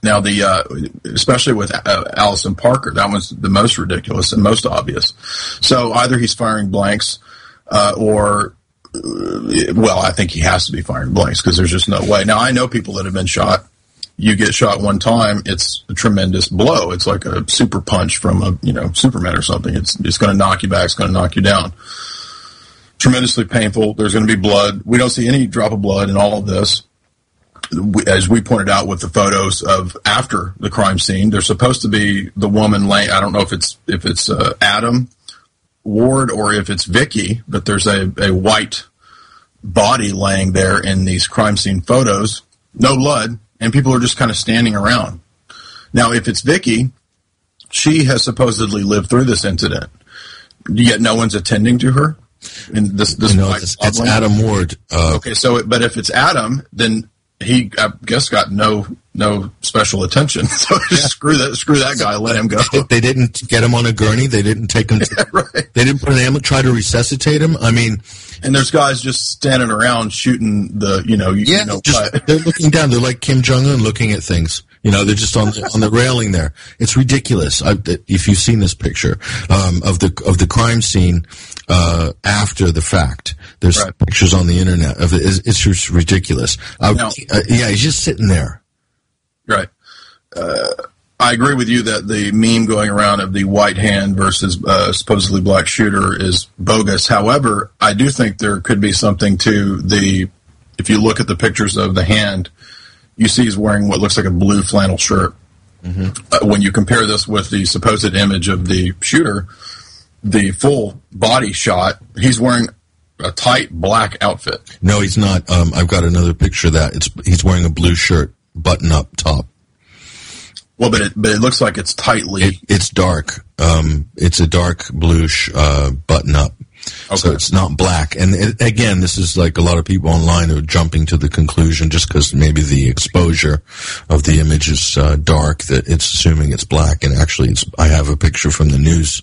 Now, the uh, especially with uh, Allison Parker, that one's the most ridiculous and most obvious. So either he's firing blanks uh, or, well, I think he has to be firing blanks because there's just no way. Now, I know people that have been shot. You get shot one time, it's a tremendous blow. It's like a super punch from a, you know, Superman or something. It's it's going to knock you back. It's going to knock you down. Tremendously painful. There's going to be blood. We don't see any drop of blood in all of this. As we pointed out with the photos of after the crime scene, there's supposed to be the woman laying. I don't know if it's if it's uh, Adam Ward or if it's Vicky, but there's a, a white body laying there in these crime scene photos. No blood. And people are just kind of standing around. Now, if it's Vicky, she has supposedly lived through this incident, yet no one's attending to her. And this, this no, it's, it's Adam Ward. Uh, okay, so it, but if it's Adam, then he, I guess, got no no special attention. So yeah. just screw that screw that guy. Let him go. They didn't get him on a gurney. They didn't take him. To, yeah, right. They didn't put an ambulance. Try to resuscitate him. I mean. And there's guys just standing around shooting the, you know, you, yeah, you know, just, they're looking down. They're like Kim Jong Un looking at things. You know, they're just on the, on the railing there. It's ridiculous. I, if you've seen this picture um, of the of the crime scene uh, after the fact, there's right. pictures on the internet of it. It's, it's just ridiculous. I, now, uh, yeah, he's just sitting there. Right. Uh, I agree with you that the meme going around of the white hand versus uh, supposedly black shooter is bogus. However, I do think there could be something to the, if you look at the pictures of the hand, you see he's wearing what looks like a blue flannel shirt. Mm-hmm. Uh, when you compare this with the supposed image of the shooter, the full body shot, he's wearing a tight black outfit. No, he's not. Um, I've got another picture of that. It's, he's wearing a blue shirt, button up top. Well, but it, but it looks like it's tightly. It, it's dark. Um, it's a dark bluish uh, button up. Okay. So it's not black. And it, again, this is like a lot of people online are jumping to the conclusion just because maybe the exposure of the image is uh, dark that it's assuming it's black. And actually, it's, I have a picture from the news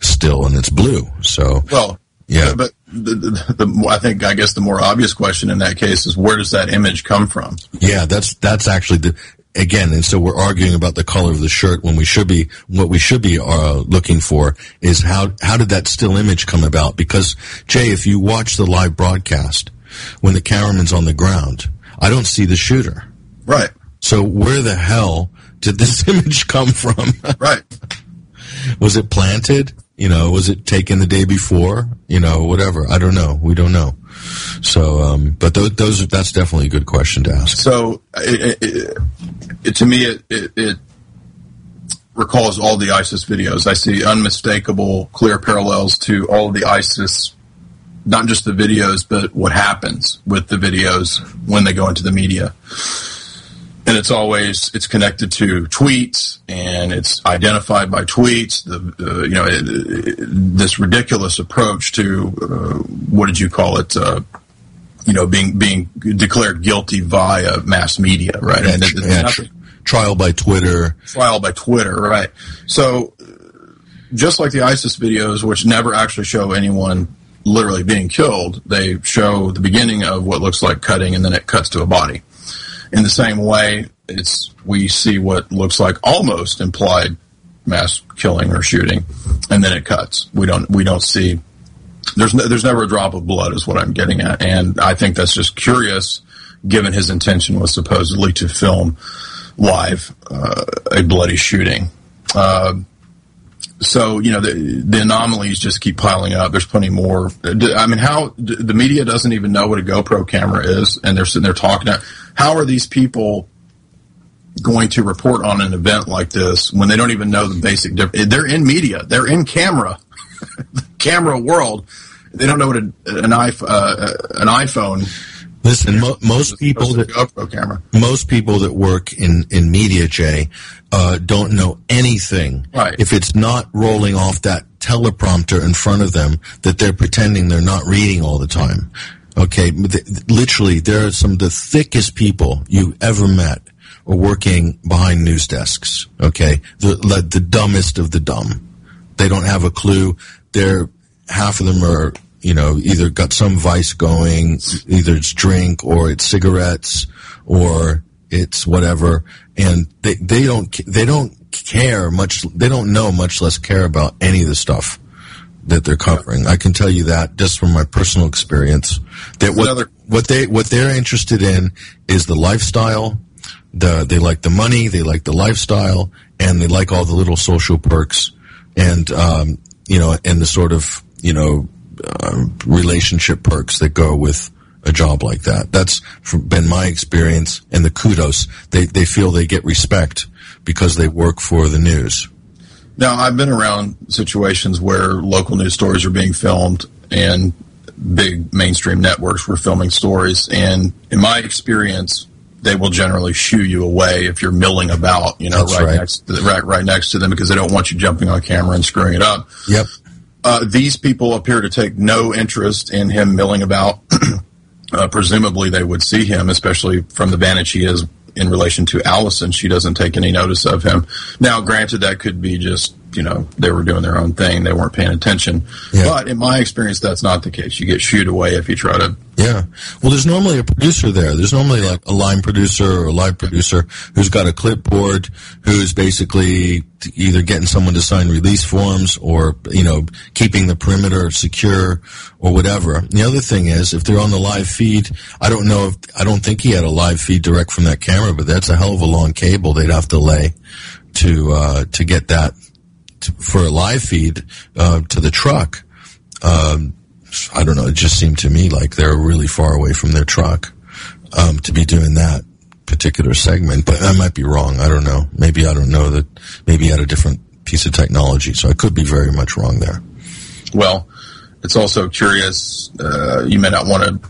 still, and it's blue. So well, yeah. But the, the, the, I think I guess the more obvious question in that case is where does that image come from? Yeah, that's that's actually the. Again, and so we're arguing about the color of the shirt when we should be, what we should be uh, looking for is how, how did that still image come about? Because, Jay, if you watch the live broadcast, when the cameraman's on the ground, I don't see the shooter. Right. So where the hell did this image come from? Right. Was it planted? You know, was it taken the day before? You know, whatever. I don't know. We don't know. So, um, but those, those, that's definitely a good question to ask. So, it, it, it, to me, it, it, it recalls all the ISIS videos. I see unmistakable, clear parallels to all of the ISIS, not just the videos, but what happens with the videos when they go into the media. And it's always, it's connected to tweets, and it's identified by tweets. The uh, you know it, it, this ridiculous approach to uh, what did you call it? Uh, you know, being being declared guilty via mass media, right? Yeah, and it, yeah, nothing, trial by Twitter. Trial by Twitter, right? So, just like the ISIS videos, which never actually show anyone literally being killed, they show the beginning of what looks like cutting, and then it cuts to a body. In the same way, it's we see what looks like almost implied mass killing or shooting, and then it cuts. We don't we don't see. There's no, there's never a drop of blood, is what I'm getting at, and I think that's just curious, given his intention was supposedly to film live uh, a bloody shooting. Uh, so you know the, the anomalies just keep piling up. There's plenty more. I mean, how the media doesn't even know what a GoPro camera is, and they're sitting there talking about. How are these people going to report on an event like this when they don't even know the basic difference? They're in media. They're in camera, the camera world. They don't know what a, an, uh, an iPhone. Listen, mo- most people that GoPro camera. Most people that work in, in media, Jay, uh, don't know anything. Right. If it's not rolling off that teleprompter in front of them, that they're pretending they're not reading all the time. Okay, literally, there are some of the thickest people you ever met are working behind news desks, okay? The, the, the dumbest of the dumb. They don't have a clue. They're, half of them are you know, either got some vice going, either it's drink or it's cigarettes or it's whatever. And they, they don't, they don't care much. They don't know, much less care about any of the stuff that they're covering. I can tell you that just from my personal experience, that what, what they, what they're interested in is the lifestyle. The, they like the money, they like the lifestyle, and they like all the little social perks and, um, you know, and the sort of, you know, uh, relationship perks that go with a job like that. That's been my experience, and the kudos. They, they feel they get respect because they work for the news. Now, I've been around situations where local news stories are being filmed and big mainstream networks were filming stories. And in my experience, they will generally shoo you away if you're milling about, you know, right, right next to the, right, right next to them, because they don't want you jumping on camera and screwing it up. Yep. Uh, these people appear to take no interest in him milling about. uh, presumably they would see him, especially from the vantage he is in relation to Allison. She doesn't take any notice of him. Now, granted, that could be just, you know, they were doing their own thing. They weren't paying attention. Yeah. But in my experience, that's not the case. You get shooed away if you try to. Yeah. Well, there's normally a producer there. There's normally like a line producer or a live producer who's got a clipboard, who's basically either getting someone to sign release forms or, you know, keeping the perimeter secure or whatever. And the other thing is, if they're on the live feed, I don't know if, I don't think he had a live feed direct from that camera, but that's a hell of a long cable they'd have to lay to, uh, to get that. For a live feed uh, to the truck, um, I don't know. It just seemed to me like they're really far away from their truck um, to be doing that particular segment. But I might be wrong. I don't know. Maybe I don't know that. Maybe at a different piece of technology, so I could be very much wrong there. Well, it's also curious. Uh, you may not want to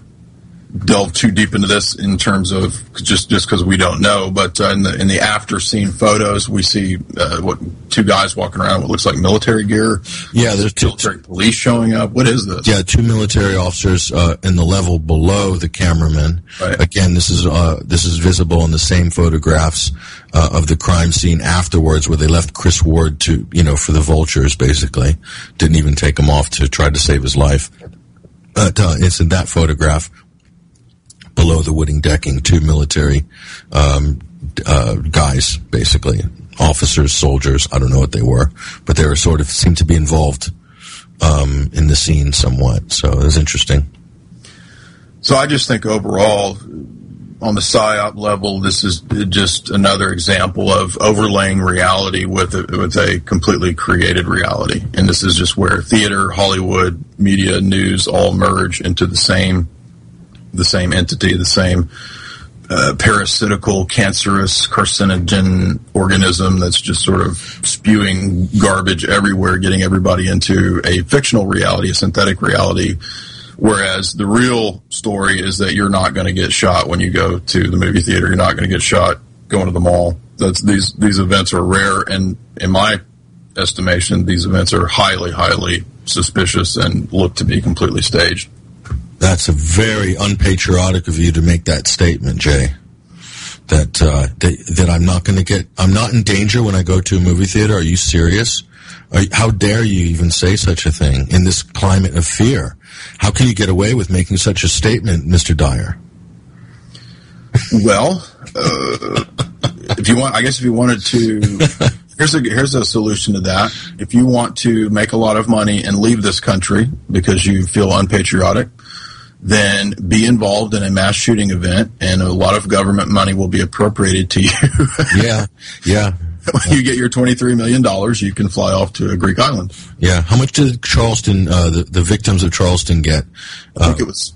delve too deep into this in terms of just just because we don't know, but uh, in the in the after scene photos we see uh, what two guys walking around what looks like military gear. Yeah, there's two military police showing up. What is this? Yeah, two military officers uh, in the level below the cameraman. Right. Again, this is uh, this is visible in the same photographs uh, of the crime scene afterwards, where they left Chris Ward to you know for the vultures. Basically, didn't even take him off to try to save his life. But uh, it's in that photograph. Below the wooden decking, two military um, uh, guys, basically officers, soldiers. I don't know what they were, but they were sort of seemed to be involved um, in the scene somewhat. So it was interesting. So I just think overall, on the psyop level, this is just another example of overlaying reality with a, with a completely created reality, and this is just where theater, Hollywood, media, news all merge into the same. the same entity, the same uh, parasitical, cancerous, carcinogen organism that's just sort of spewing garbage everywhere, getting everybody into a fictional reality, a synthetic reality, whereas the real story is that you're not going to get shot when you go to the movie theater. You're not going to get shot going to the mall. That's these, these events are rare, and in my estimation, these events are highly, highly suspicious and look to be completely staged. That's a very unpatriotic of you to make that statement, Jay. That uh, that, that I'm not going to get, I'm not in danger when I go to a movie theater. Are you serious? Are, how dare you even say such a thing in this climate of fear? How can you get away with making such a statement, Mister Dyer? Well, uh, if you want, I guess if you wanted to. Here's a, here's a solution to that. If you want to make a lot of money and leave this country because you feel unpatriotic, then be involved in a mass shooting event, and a lot of government money will be appropriated to you. Yeah, yeah. When you get your twenty-three million dollars, you can fly off to a Greek island. Yeah. How much did Charleston, uh, the, the victims of Charleston get? I think uh, it was...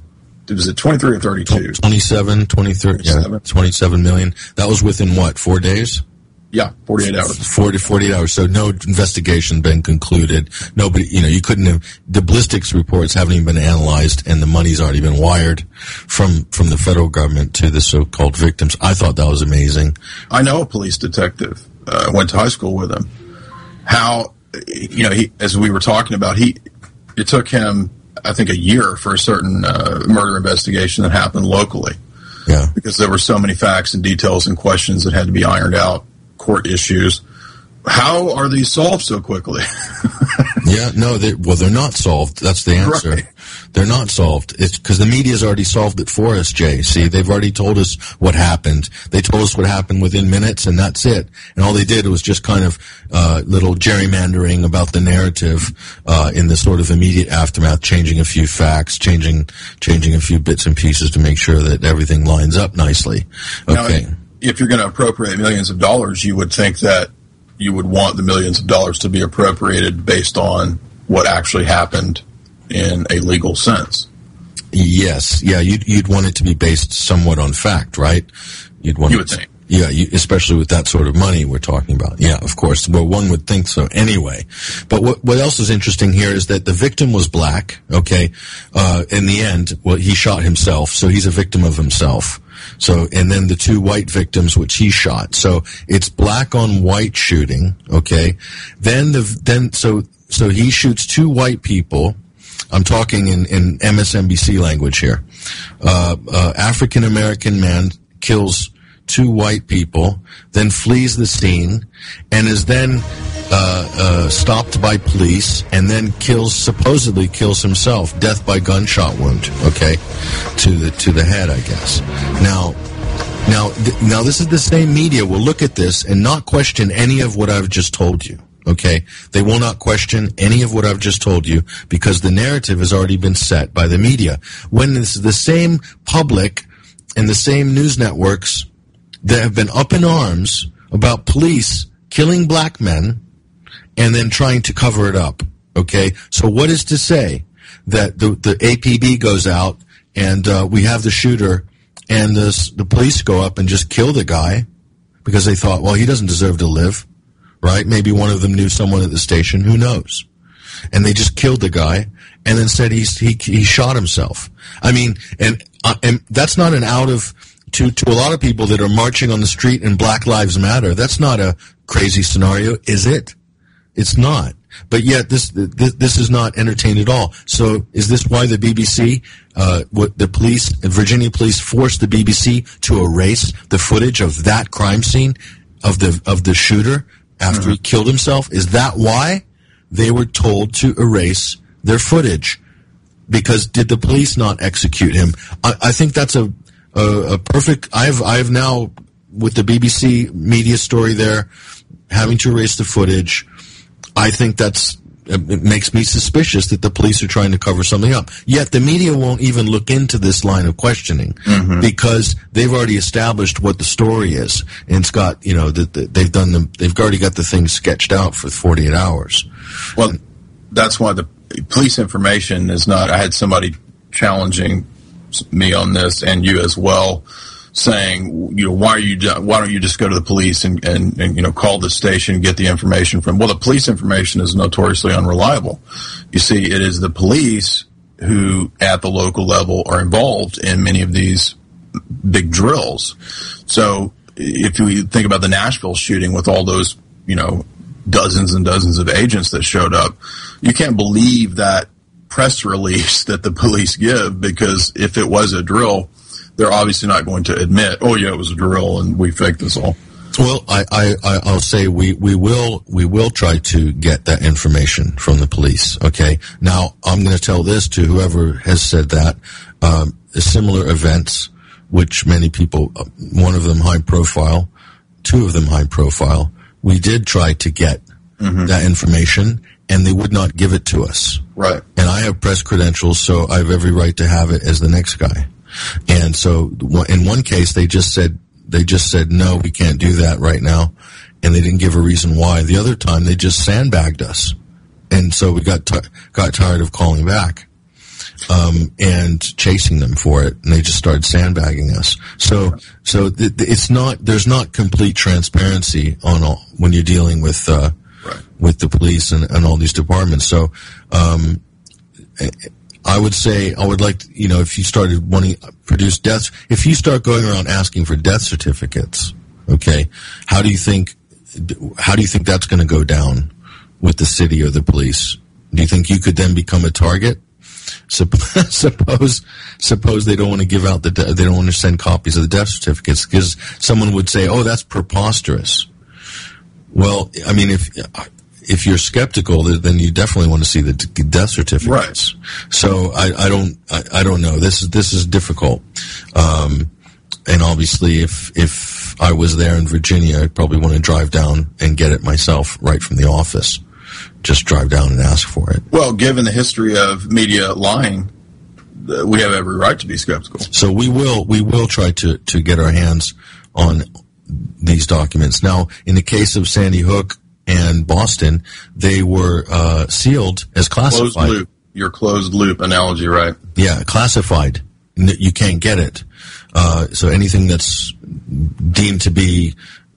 Was it twenty-three or thirty-two? twenty-seven, twenty-three, twenty-seven. Yeah, twenty-seven million. That was within, what, four days? Yeah, forty-eight hours. forty, forty-eight hours. So no investigation been concluded. Nobody, you know, you couldn't have, the ballistics reports haven't even been analyzed, and the money's already been wired from, from the federal government to the so-called victims. I thought that was amazing. I know a police detective, uh, went to high school with him. How, you know, he, as we were talking about, he, it took him, I think, a year for a certain, uh, murder investigation that happened locally. Yeah. Because there were so many facts and details and questions that had to be ironed out. Court issues how are these solved so quickly? yeah, no, they, well, they're not solved. That's the answer. Right. They're not solved. It's because the media's already solved it for us, Jay. See, they've already told us what happened. They told us what happened within minutes, and that's it. And all they did was just kind of uh, little gerrymandering about the narrative uh, in the sort of immediate aftermath, changing a few facts, changing changing a few bits and pieces to make sure that everything lines up nicely. Okay. Now, if you're going to appropriate millions of dollars, you would think that you would want the millions of dollars to be appropriated based on what actually happened in a legal sense. Yes. Yeah, you'd, you'd want it to be based somewhat on fact, right? You'd want you would it to, think. Yeah, you, especially with that sort of money we're talking about. Yeah, of course. Well, one would think so anyway. But what, what else is interesting here is that the victim was black, okay? Uh, in the end, well, he shot himself, so he's a victim of himself. So, and then the two white victims, which he shot. So it's black on white shooting. Okay. Then the, then, so, so he shoots two white people. I'm talking in, in M S N B C language here. Uh, uh, African American man kills two white people, then flees the scene and is then, uh, uh, stopped by police and then kills, supposedly kills himself, death by gunshot wound, okay, to the, to the head, I guess. Now, now, th- now this is the same media will look at this and not question any of what I've just told you. Okay, they will not question any of what I've just told you because the narrative has already been set by the media. When this is the same public and the same news networks that have been up in arms about police killing black men and then trying to cover it up. Okay, so what is to say that the, the A P B goes out and uh, we have the shooter and the, the police go up and just kill the guy because they thought, well, he doesn't deserve to live. Right? Maybe one of them knew someone at the station. Who knows? And they just killed the guy and then said he he, he shot himself. I mean, and uh, and that's not an out of to to a lot of people that are marching on the street and Black Lives Matter. That's not a crazy scenario, is it? It's not. But yet this this, this is not entertained at all. So is this why the B B C, uh, what the police, Virginia police, forced the B B C to erase the footage of that crime scene of the of the shooter? After he killed himself, is that why they were told to erase their footage? Because did the police not execute him? I, I think that's a, a, a perfect. I've I've now with the B B C media story there, having to erase the footage. I think that's it makes me suspicious that the police are trying to cover something up. Yet the media won't even look into this line of questioning mm-hmm. because they've already established what the story is, and it's got you know the, the, they've done them. They've already got the thing sketched out for forty-eight hours. Well, and, that's why the police information is not. I had somebody challenging me on this, and you as well, saying you know why are you why don't you just go to the police and, and, and you know call the station and get the information from well the police information is notoriously unreliable. You see, it is the police who at the local level are involved in many of these big drills. So if you think about the Nashville shooting with all those you know dozens and dozens of agents that showed up, you can't believe that press release that the police give, because if it was a drill, they're obviously not going to admit, oh, yeah, it was a drill and we faked this all. Well, I, I, I'll say we, we will we will try to get that information from the police, okay? Now, I'm going to tell this to whoever has said that. Um, similar events, which many people, one of them high profile, two of them high profile, we did try to get mm-hmm. that information, and they would not give it to us. Right. And I have press credentials, so I have every right to have it as the next guy. And so in one case, they just said, they just said, no, we can't do that right now. And they didn't give a reason why. The other time, they just sandbagged us. And so we got, t- got tired of calling back, um, and chasing them for it. And they just started sandbagging us. So, so th- it's not, there's not complete transparency on all, when you're dealing with, uh, right. with the police and, and all these departments. So, um, it, I would say I would like to, you know, if you started wanting to produce deaths, if you start going around asking for death certificates, okay, how do you think how do you think that's going to go down with the city or the police? Do you think you could then become a target? Suppose suppose they don't want to give out the they don't want to send copies of the death certificates because someone would say, "Oh, that's preposterous." Well, I mean, if if you're skeptical, then you definitely want to see the death certificates. Right. So I, I don't I, I don't know. This is this is difficult. Um, and obviously, if if I was there in Virginia, I'd probably want to drive down and get it myself right from the office. Just drive down and ask for it. Well, given the history of media lying, we have every right to be skeptical. So we will we will try to, to get our hands on these documents. Now, in the case of Sandy Hook and Boston, they were uh, sealed as classified. Closed loop. Your closed loop analogy, right? Yeah, classified. You can't get it. Uh, so anything that's deemed to be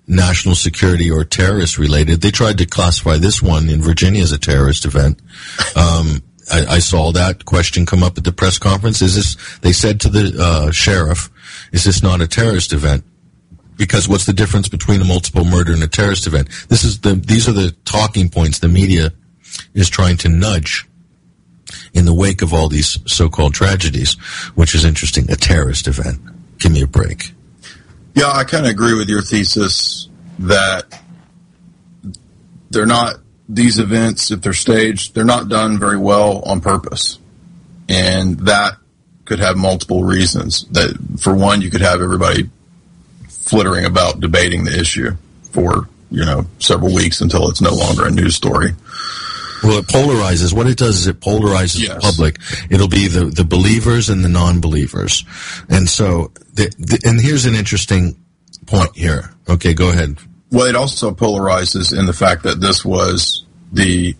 national security or terrorist related, they tried to classify this one in Virginia as a terrorist event. Um, I, I saw that question come up at the press conference. Is this? They said to the uh, sheriff, "Is this not a terrorist event?" Because what's the difference between a multiple murder and a terrorist event? This is the these are the talking points the media is trying to nudge in the wake of all these so-called tragedies, which is interesting. A terrorist event. Give me a break. Yeah, I kind of agree with your thesis that they're not, these events, if they're staged, they're not done very well on purpose. And that could have multiple reasons. That, for one, you could have everybody flittering about debating the issue for, you know, several weeks until it's no longer a news story. Well, it polarizes. What it does is it polarizes yes. the public. It'll be the, the believers and the non-believers. And so, the, the, and here's an interesting point here. Okay, go ahead. Well, it also polarizes in the fact that this was the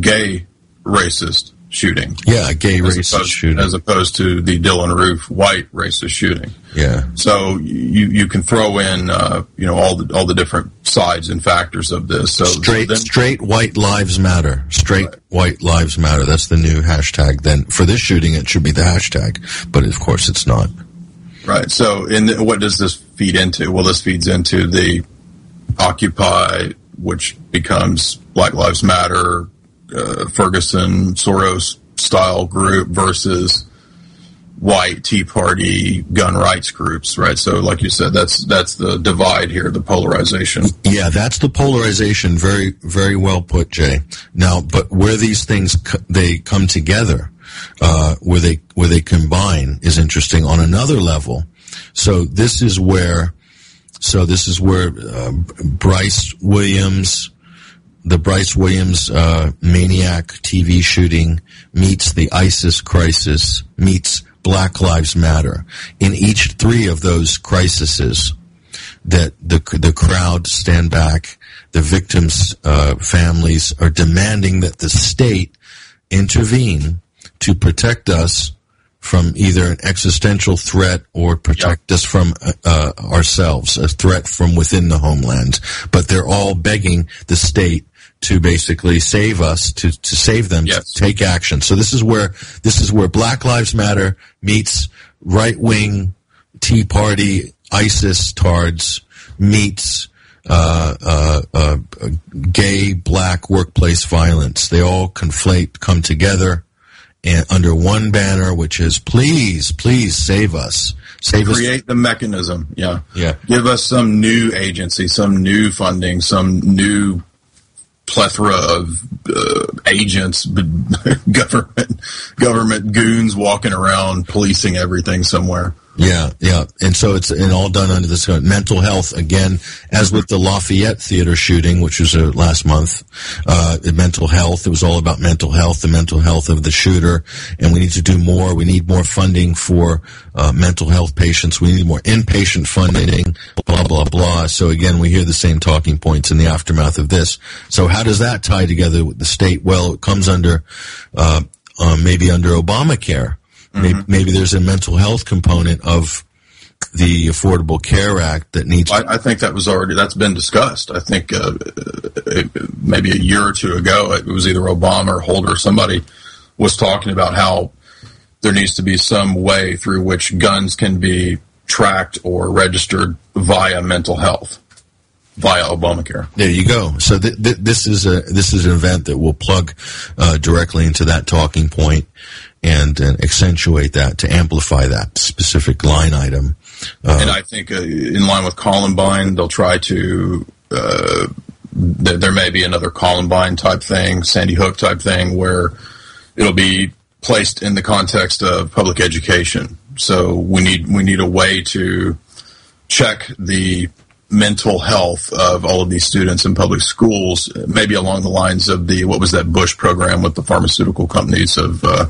gay racist shooting. Yeah, gay racist opposed, shooting. As opposed to the Dylann Roof white racist shooting. Yeah. So, you, you can throw in, uh, you know, all the, all the different sides and factors of this. So straight, then, straight white lives matter. Straight right. white lives matter. That's the new hashtag. Then for this shooting, it should be the hashtag, but of course it's not. Right. So, and what does this feed into? Well, this feeds into the Occupy, which becomes Black Lives Matter, uh, Ferguson, Soros style group versus white Tea Party gun rights groups, right? So, like you said, that's that's the divide here, the polarization. Yeah, that's the polarization. Very, very well put, Jay. Now, but where these things they come together, uh, where they where they combine, is interesting on another level. So this is where, so this is where uh, Bryce Williams, the Bryce Williams uh, maniac T V shooting meets the ISIS crisis meets Black Lives Matter. In each three of those crises, that the the crowd stand back, the victims' uh, families are demanding that the state intervene to protect us from either an existential threat or protect yep. us from uh, ourselves, a threat from within the homeland. But they're all begging the state to basically save us, to, to save them, yes. to take action. So this is where, this is where Black Lives Matter meets right-wing Tea Party ISIS tards meets, uh, uh, uh, gay black workplace violence. They all conflate, come together and under one banner, which is please, please save us. Save Create us. The mechanism. Yeah. Yeah. Give us some new agency, some new funding, some new plethora of uh, agents, government government goons walking around policing everything somewhere. Yeah, yeah. And so it's and all done under this mental health, again, as with the Lafayette Theater shooting, which was uh, last month, uh, mental health. It was all about mental health, the mental health of the shooter. And we need to do more. We need more funding for uh, mental health patients. We need more inpatient funding, blah, blah, blah. So, again, we hear the same talking points in the aftermath of this. So how does that tie together with the state? Well, it comes under uh, uh, maybe under Obamacare. Maybe, mm-hmm. maybe there's a mental health component of the Affordable Care Act that needs. I, I think that was already that's been discussed. I think uh, it, maybe a year or two ago, it was either Obama or Holder. Somebody was talking about how there needs to be some way through which guns can be tracked or registered via mental health, via Obamacare. There you go. So th- th- this is a this is an event that will plug uh, directly into that talking point. And, and accentuate that, to amplify that specific line item. Uh, and I think uh, in line with Columbine, they'll try to uh, there, there may be another Columbine type thing, Sandy Hook type thing, where it'll be placed in the context of public education. So we need we need a way to check the mental health of all of these students in public schools, maybe along the lines of the, what was that Bush program with the pharmaceutical companies of... Uh,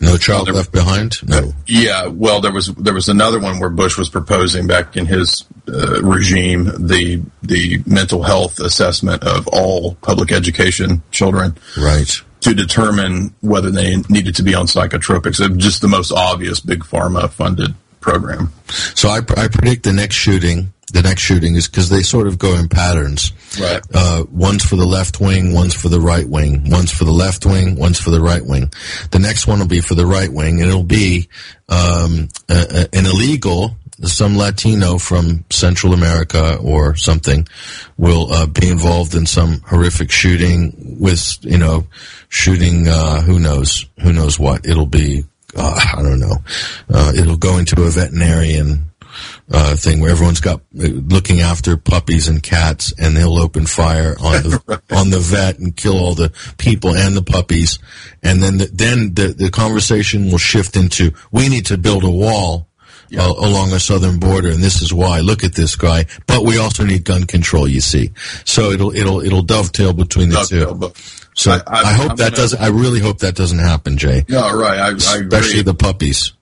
No Child there, Left Behind? No. Yeah, well, there was there was another one where Bush was proposing back in his uh, regime the the mental health assessment of all public education children, right, to determine whether they needed to be on psychotropics. So just the most obvious big pharma funded program. So I, I predict the next shooting. The next shooting is because they sort of go in patterns. Right. Uh, one's for the left wing, one's for the right wing, one's for the left wing, one's for the right wing. The next one will be for the right wing, and it'll be um, a, a, an illegal, some Latino from Central America or something will uh, be involved in some horrific shooting with, you know, shooting uh, who knows, who knows what. It'll be, uh, I don't know, uh, it'll go into a veterinarian Uh, thing where everyone's got uh, looking after puppies and cats, and they'll open fire on the right. on the vet and kill all the people and the puppies, and then the, then the, the conversation will shift into, we need to build a wall yeah. uh, along our southern border, and this is why. Look at this guy, but we also need gun control. You see, so it'll it'll it'll dovetail between the dovetail, two. So I, I, I hope I'm that gonna, doesn't. I really hope that doesn't happen, Jay. Yeah, right. I, Especially I agree. The puppies,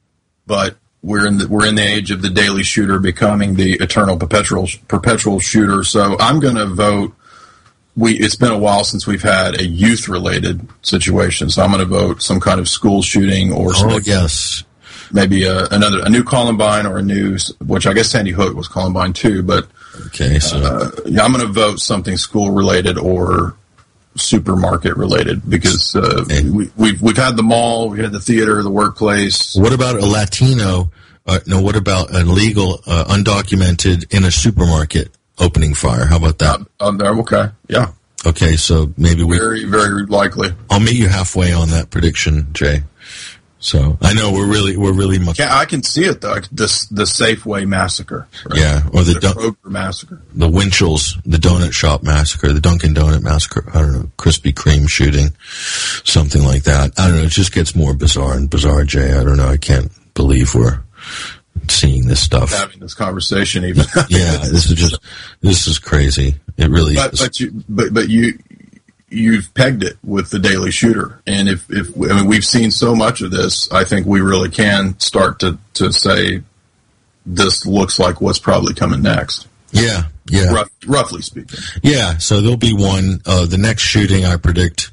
but. We're in the we're in the age of the Daily Shooter becoming the eternal perpetual perpetual shooter. So I'm going to vote. We it's been a while since we've had a youth related situation. So I'm going to vote some kind of school shooting or oh maybe, yes, maybe a, another a new Columbine or a new which I guess Sandy Hook was Columbine too. But okay, so uh, yeah, I'm going to vote something school related or supermarket related because uh, we, we've we've had the mall, we had the theater, the workplace. What about a Latino? Uh, no, what about an illegal, uh, undocumented in a supermarket opening fire? How about that? I'm um, okay. Yeah. Okay, so maybe we very very likely. I'll meet you halfway on that prediction, Jay. So I know we're really we're really much. Yeah, I can see it though. This the Safeway massacre. Right? Yeah, or the, the Dun- Kroger massacre, the Winchell's, the donut shop massacre, the Dunkin' Donut massacre. I don't know, Krispy Kreme shooting, something like that. I don't know. It just gets more bizarre and bizarre, Jay. I don't know. I can't believe we're seeing this stuff, having this conversation. Even yeah, this is just this is crazy. It really but, is. But you, but but you. You've pegged it with the Daily Shooter. And if, if, I mean, we've seen so much of this, I think we really can start to, to say this looks like what's probably coming next. Yeah. Yeah. Rough, roughly speaking. Yeah. So there'll be one, uh, the next shooting I predict.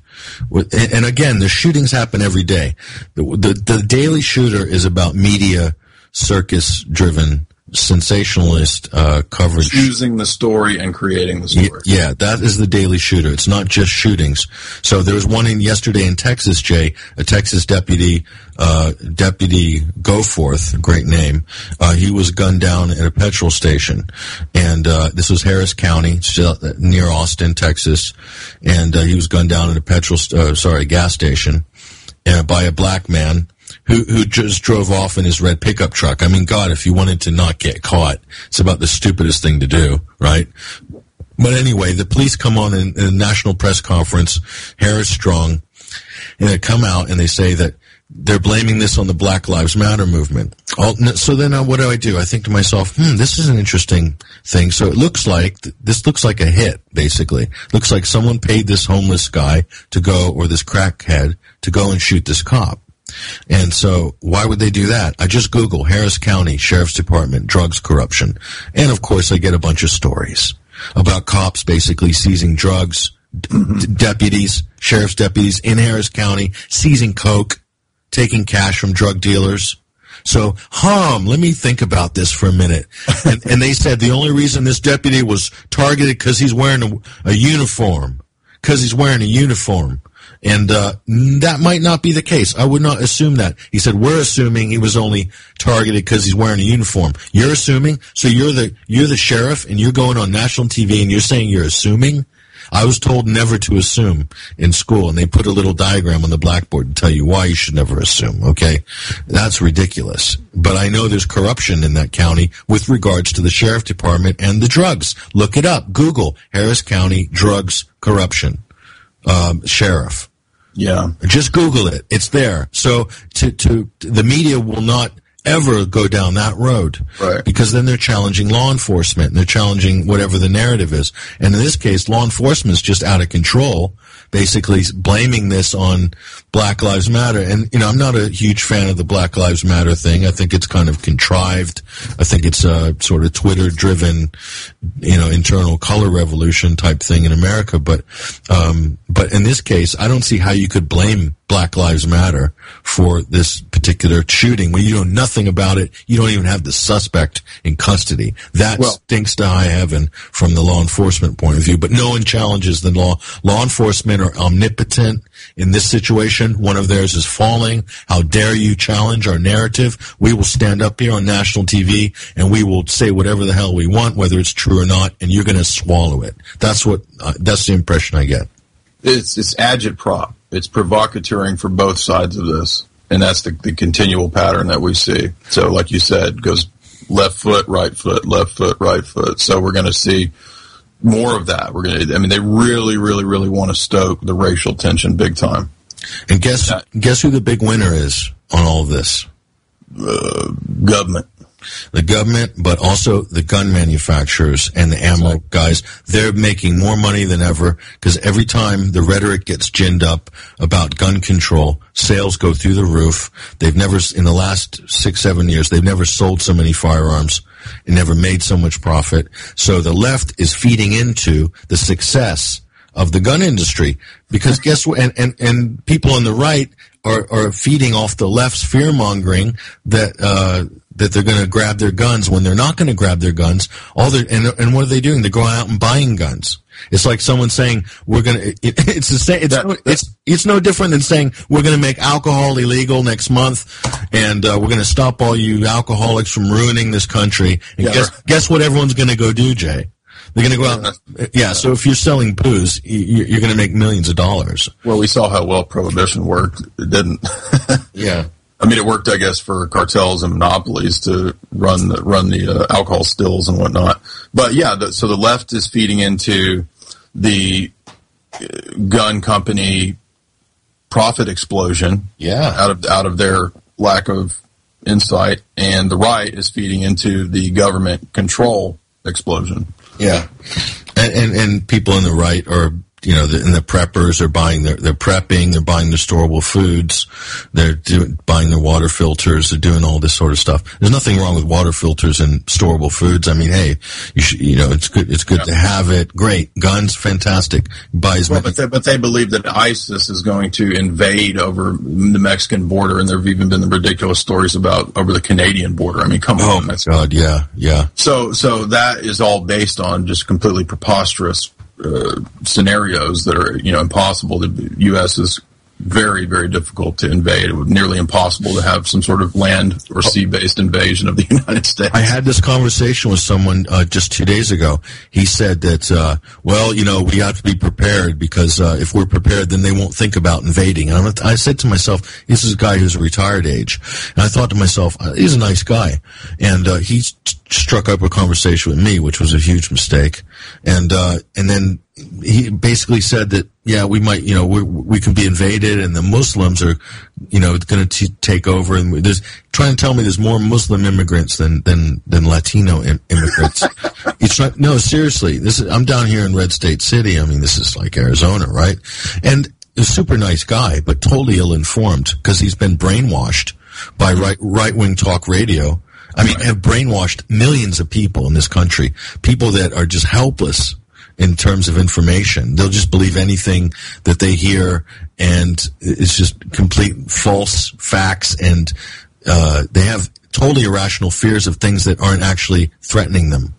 With, and, and again, the shootings happen every day. The, the, the Daily Shooter is about media circus driven sensationalist uh, coverage. Choosing the story and creating the story. Yeah, that is the Daily Shooter. It's not just shootings. So there was one in yesterday in Texas, Jay, a Texas deputy, uh, Deputy Goforth, great name. Uh, he was gunned down at a petrol station. And uh, this was Harris County, near Austin, Texas. And uh, he was gunned down at a petrol, st- uh, sorry, gas station uh, by a black man. Who who just drove off in his red pickup truck. I mean, God, if you wanted to not get caught, it's about the stupidest thing to do, right? But anyway, the police come on in, in a national press conference, Harris Strong, and they come out and they say that they're blaming this on the Black Lives Matter movement. All, so then uh, what do I do? I think to myself, hmm, this is an interesting thing. So it looks like, th- this looks like a hit, basically. Looks like someone paid this homeless guy to go, or this crackhead, to go and shoot this cop. And so why would they do that? I just Google Harris County Sheriff's Department, drugs, corruption. And, of course, I get a bunch of stories about cops basically seizing drugs, d- deputies, sheriff's deputies in Harris County, seizing coke, taking cash from drug dealers. So, hum, let me think about this for a minute. And, and they said the only reason this deputy was targeted because he's wearing a, a uniform, because he's wearing a uniform. And uh, that might not be the case. I would not assume that. He said, we're assuming he was only targeted because he's wearing a uniform. You're assuming? So you're the you're the sheriff, and you're going on national T V, and you're saying you're assuming? I was told never to assume in school, and they put a little diagram on the blackboard to tell you why you should never assume, okay? That's ridiculous. But I know there's corruption in that county with regards to the sheriff department and the drugs. Look it up. Google Harris County drugs corruption um, sheriff. Yeah. Just Google it. It's there. So to, to the media will not ever go down that road. Right. Because then they're challenging law enforcement and they're challenging whatever the narrative is. And in this case, law enforcement is just out of control, basically blaming this on Black Lives Matter. And, you know, I'm not a huge fan of the Black Lives Matter thing. I think it's kind of contrived. I think it's a sort of Twitter-driven, you know, internal color revolution type thing in America. But, um, but in this case, I don't see how you could blame Black Lives Matter for this particular shooting when you know nothing about it. You don't even have the suspect in custody. That well, stinks to high heaven from the law enforcement point of view. But no one challenges the law. Law enforcement are omnipotent in this situation. One of theirs is falling. How dare you challenge our narrative? We will stand up here on national T V and we will say whatever the hell we want, whether it's true or not, and you're going to swallow it. That's what. Uh, that's the impression I get. It's it's agitprop. It's provocateuring for both sides of this, and that's the, the continual pattern that we see. So, like you said, goes left foot, right foot, left foot, right foot. So we're going to see more of that. We're going to. I mean, they really, really, really want to stoke the racial tension big time. And guess that, guess who the big winner is on all of this? Uh, government. The government, but also the gun manufacturers and the ammo Sorry. guys, they're making more money than ever because every time the rhetoric gets ginned up about gun control, sales go through the roof. They've never, in the last six, seven years, they've never sold so many firearms and never made so much profit. So the left is feeding into the success of the gun industry because guess what? And, and, and people on the right are, are feeding off the left's fear-mongering that, uh, that they're going to grab their guns when they're not going to grab their guns. All they're, and, and what are they doing? They're going out and buying guns. It's like someone saying, we're going it, to, it's the same, it's, that, no, it's, it's no different than saying, we're going to make alcohol illegal next month and, uh, we're going to stop all you alcoholics from ruining this country. And yeah, guess, right. guess what everyone's going to go do, Jay? They're going to go out. And, yeah. So if you're selling booze, you're going to make millions of dollars. Well, we saw how well prohibition worked. It didn't. Yeah. I mean, it worked, I guess, for cartels and monopolies to run the run the uh, alcohol stills and whatnot. But yeah, the, so the left is feeding into the gun company profit explosion. Yeah, out of out of their lack of insight, and the right is feeding into the government control explosion. Yeah, and and, and people on the right are. You know, the, and the preppers are buying their, they're prepping, they're buying their storable foods, they're doing, buying their water filters, they're doing all this sort of stuff. There's nothing wrong with water filters and storable foods. I mean, hey, you should, you know, it's good, it's good yeah. to have it. Great. Guns, fantastic. Buy as well, many. But, they, but they believe that ISIS is going to invade over the Mexican border, and there have even been the ridiculous stories about over the Canadian border. I mean, come oh, on. Oh, my God. Yeah. Yeah. So, so that is all based on just completely preposterous Uh, scenarios that are, you know, impossible. The U S is very, very difficult to invade. It would nearly impossible to have some sort of land or sea-based invasion of the United States. I had this conversation with someone uh, just two days ago. He said that, uh, well, you know, we have to be prepared because uh, if we're prepared, then they won't think about invading. And I said to myself, this is a guy who's retired age. And I thought to myself, he's a nice guy. And uh, he's struck up a conversation with me, which was a huge mistake. And, uh, and then he basically said that, yeah, we might, you know, we we could be invaded and the Muslims are, you know, going to take over. And we, there's trying to tell me there's more Muslim immigrants than, than, than Latino im- immigrants. It's not, no, seriously, this is, I'm down here in Red State City. I mean, this is like Arizona, right? And a super nice guy, but totally ill-informed because he's been brainwashed by right, right-wing talk radio. I mean, have brainwashed millions of people in this country, people that are just helpless in terms of information. They'll just believe anything that they hear, and it's just complete false facts, and uh they have totally irrational fears of things that aren't actually threatening them.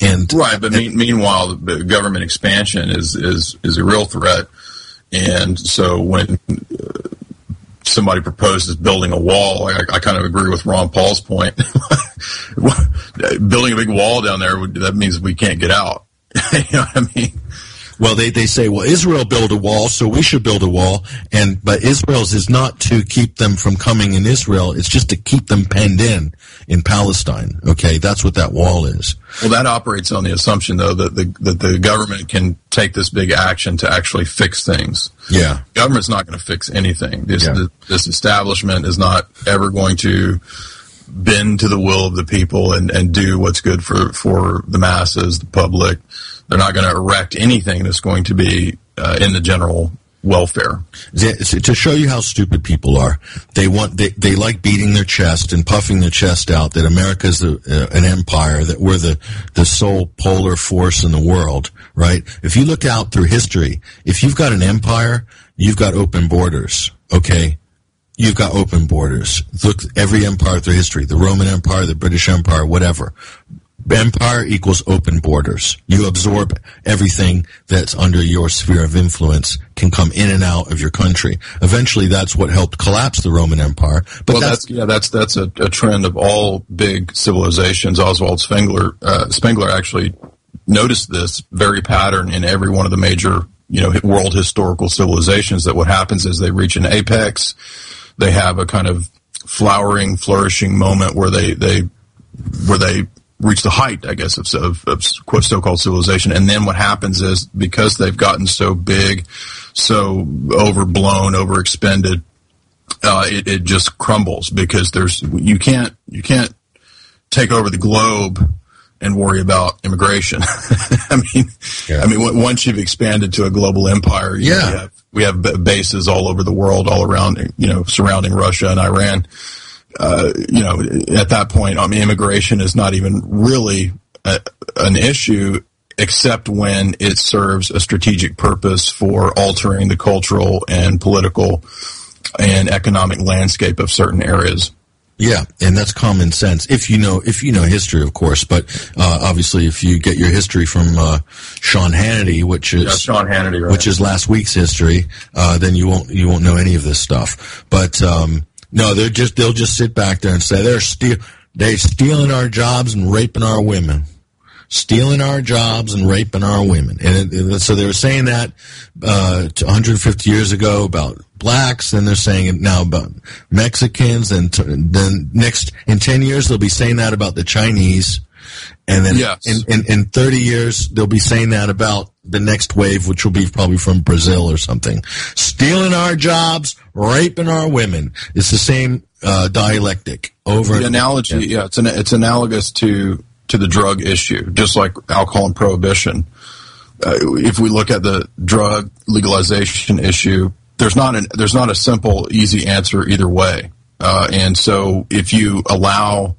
And right, but and, meanwhile, the government expansion is, is, is a real threat, and so when uh, somebody proposes building a wall. I, I kind of agree with Ron Paul's point. Building a big wall down there, that means we can't get out. You know what I mean? well, they, they say, well, Israel built a wall, so we should build a wall. And but Israel's is not to keep them from coming in Israel. It's just to keep them penned in in Palestine. Okay, that's what that wall is. Well, that operates on the assumption, though, that the that the government can take this big action to actually fix things. Yeah. The government's not going to fix anything. This, yeah. this, this establishment is not ever going to bend to the will of the people and, and do what's good for, for the masses, the public. They're not going to erect anything that's going to be uh, in the general welfare. To show you how stupid people are, they want they, they like beating their chest and puffing their chest out that America's a, uh, an empire, that we're the, the sole polar force in the world, right? If you look out through history, if you've got an empire, you've got open borders, okay? You've got open borders. Look, every empire through history, the Roman Empire, the British Empire, whatever. Empire equals open borders. You absorb everything that's under your sphere of influence can come in and out of your country. Eventually, that's what helped collapse the Roman Empire. But well, that's, that's yeah, that's that's a, a trend of all big civilizations. Oswald Spengler uh, Spengler actually noticed this very pattern in every one of the major, you know, world historical civilizations. That what happens is they reach an apex. They have a kind of flowering, flourishing moment where they they where they reach the height, I guess, of, of, of so-called civilization. And then what happens is, because they've gotten so big, so overblown, overexpended, uh, it, it just crumbles, because there's you can't you can't take over the globe and worry about immigration. I mean, yeah. I mean, once you've expanded to a global empire, you yeah. know, we, have, we have bases all over the world, all around, you know, surrounding Russia and Iran. Uh, you know, at that point, I mean, immigration is not even really a, an issue, except when it serves a strategic purpose for altering the cultural and political and economic landscape of certain areas. Yeah, and that's common sense if you know if you know history, of course. But uh, obviously, if you get your history from uh, Sean Hannity, which is yeah, Sean Hannity, right. which is last week's history, uh, then you won't you won't know any of this stuff. But um, no, they're just they'll just sit back there and say they're steal they're stealing our jobs and raping our women. Stealing our jobs and raping our women. And, it, and so they were saying that uh, one hundred fifty years ago about blacks, and they're saying it now about Mexicans, and t- then next in ten years they'll be saying that about the Chinese, and then yes. in, in, in thirty years they'll be saying that about the next wave, which will be probably from Brazil or something. Stealing our jobs, raping our women. It's the same uh, dialectic over the analogy. And, yeah, it's an, it's analogous to. to the drug issue, just like alcohol and prohibition. Uh, if we look at the drug legalization issue, there's not an, there's not a simple, easy answer either way. Uh, and so if you allow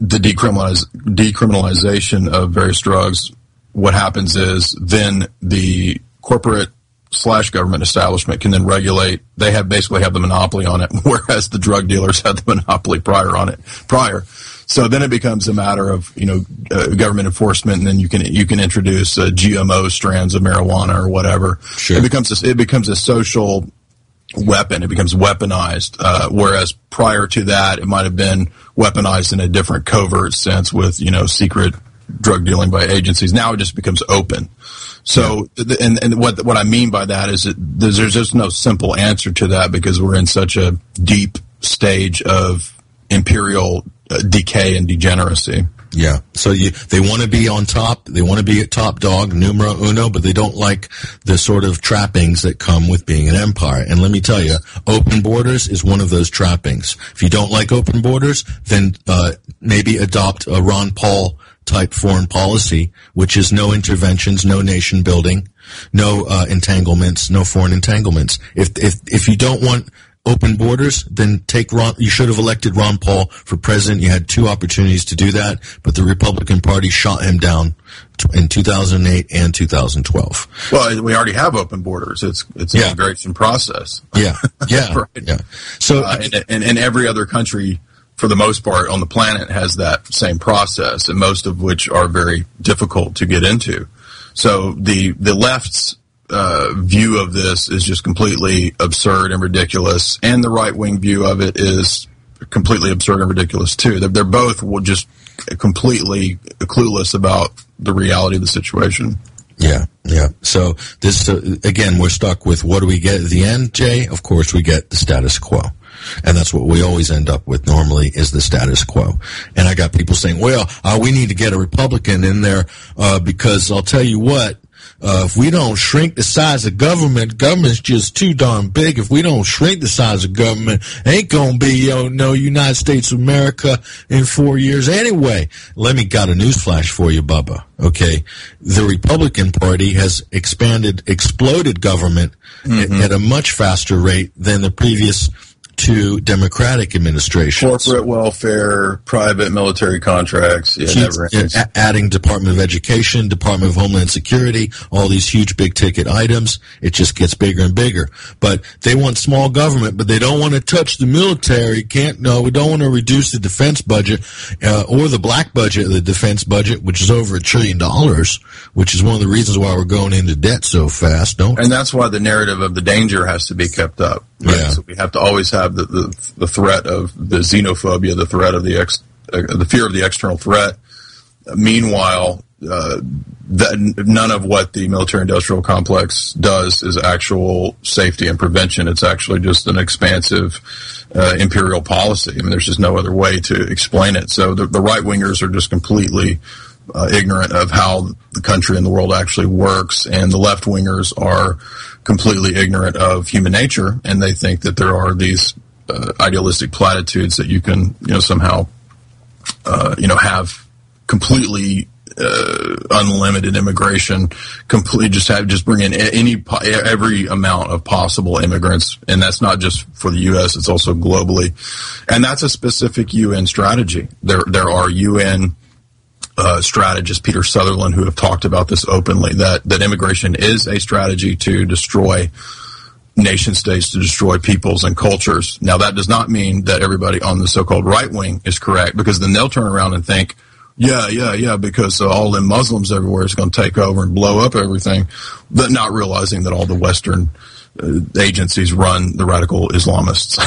the decriminalize, decriminalization of various drugs, what happens is then the corporate slash government establishment can then regulate. They have basically have the monopoly on it, whereas the drug dealers had the monopoly prior on it, prior. So then it becomes a matter of, you know, uh, government enforcement, and then you can you can introduce uh, G M O strands of marijuana or whatever. Sure. It becomes a, it becomes a social weapon. It becomes weaponized, uh, whereas prior to that, it might have been weaponized in a different covert sense with, you know, secret drug dealing by agencies. Now it just becomes open. So, yeah. and and what what I mean by that is that there's, there's just no simple answer to that, because we're in such a deep stage of imperial Uh, decay and degeneracy. Yeah. So you, they want to be on top. They want to be at top dog, numero uno, but they don't like the sort of trappings that come with being an empire. And let me tell you, open borders is one of those trappings. If you don't like open borders, then uh, maybe adopt a Ron Paul type foreign policy, which is no interventions, no nation building, no uh, entanglements, no foreign entanglements. If if if you don't want open borders, then take Ron, you should have elected Ron Paul for president. You had two opportunities to do that, but the Republican Party shot him down in two thousand eight and two thousand twelve. Well, we already have open borders. It's it's an yeah. integration process. Yeah, yeah, right? yeah. So, uh, and, and, and every other country, for the most part, on the planet has that same process, and most of which are very difficult to get into. So the, the left's Uh, view of this is just completely absurd and ridiculous, and the right-wing view of it is completely absurd and ridiculous too. They're, they're both just completely clueless about the reality of the situation. Yeah, yeah. So this uh, again, we're stuck with what do we get at the end, Jay? Of course, we get the status quo. And that's what we always end up with normally is the status quo. And I got people saying, well, uh, we need to get a Republican in there uh, because I'll tell you what, uh, if we don't shrink the size of government, government's just too darn big. If we don't shrink the size of government, ain't going to be you know, no United States of America in four years anyway. Let me got a newsflash for you, Bubba. Okay, the Republican Party has expanded, exploded government mm-hmm. at, at a much faster rate than the previous to Democratic administrations. Corporate welfare, private military contracts. Yeah, huge, never a- adding Department of Education, Department of Homeland Security, all these huge big-ticket items. It just gets bigger and bigger. But they want small government, but they don't want to touch the military. Can't no, we don't want to reduce the defense budget uh, or the black budget of the defense budget, which is over a trillion dollars, which is one of the reasons why we're going into debt so fast. Don't and that's why the narrative of the danger has to be kept up. Right? Yeah. So we have to always have The, the the threat of the xenophobia, the threat of the ex, uh, the fear of the external threat. Uh, meanwhile, uh, that none of what the military-industrial complex does is actual safety and prevention. It's actually just an expansive uh, imperial policy. I mean, there's just no other way to explain it. So the, the right-wingers are just completely uh, ignorant of how the country and the world actually works, and the left-wingers are completely ignorant of human nature, and they think that there are these uh, idealistic platitudes that you can, you know, somehow, uh, you know, have completely uh, unlimited immigration, completely just have just bring in any every amount of possible immigrants, and that's not just for the U S It's also globally, and that's a specific U N strategy. There, there are U N Uh, strategist Peter Sutherland, who have talked about this openly, that, that immigration is a strategy to destroy nation states, to destroy peoples and cultures. Now, that does not mean that everybody on the so-called right wing is correct, because then they'll turn around and think, yeah, yeah, yeah, because uh, all the Muslims everywhere is going to take over and blow up everything, but not realizing that all the Western uh, agencies run the radical Islamists.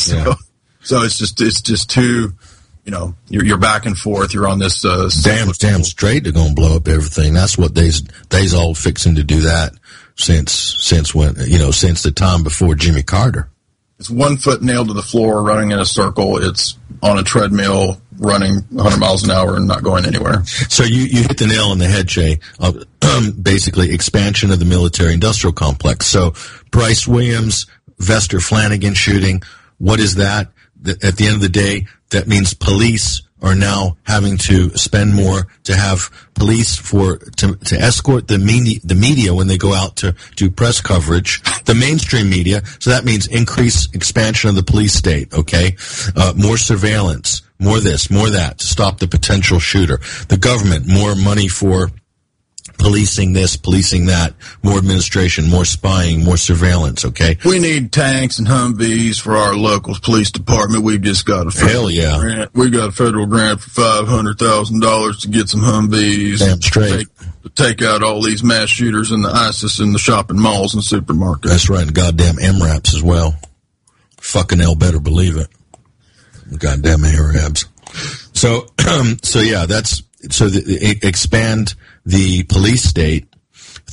so, yeah. so it's just it's just too... You know, you're, you're back and forth. You're on this uh, damn, damn straight. They're gonna blow up everything. That's what they's they's all fixing to do that since since when you know since the time before Jimmy Carter. It's one foot nailed to the floor, running in a circle. It's on a treadmill, running one hundred miles an hour and not going anywhere. So you you hit the nail on the head, Jay. Uh, basically, expansion of the military-industrial complex. So Bryce Williams, Vester Flanagan shooting. What is that? At the end of the day, that means police are now having to spend more to have police for to, to escort the media, the media when they go out to do press coverage, the mainstream media. So that means increase expansion of the police state, okay? Uh, more surveillance, more this, more that to stop the potential shooter. The government, more money for policing this, policing that, more administration, more spying, more surveillance, okay? We need tanks and Humvees for our local police department. We've just got a federal Hell yeah. grant. We've got a federal grant for five hundred thousand dollars to get some Humvees. Damn straight. To take, to take out all these mass shooters and the ISIS in the shopping malls and supermarkets. That's right, and goddamn M RAPs as well. Fucking hell better believe it. Goddamn M RAPs. So, so yeah, that's, so the, expand... the police state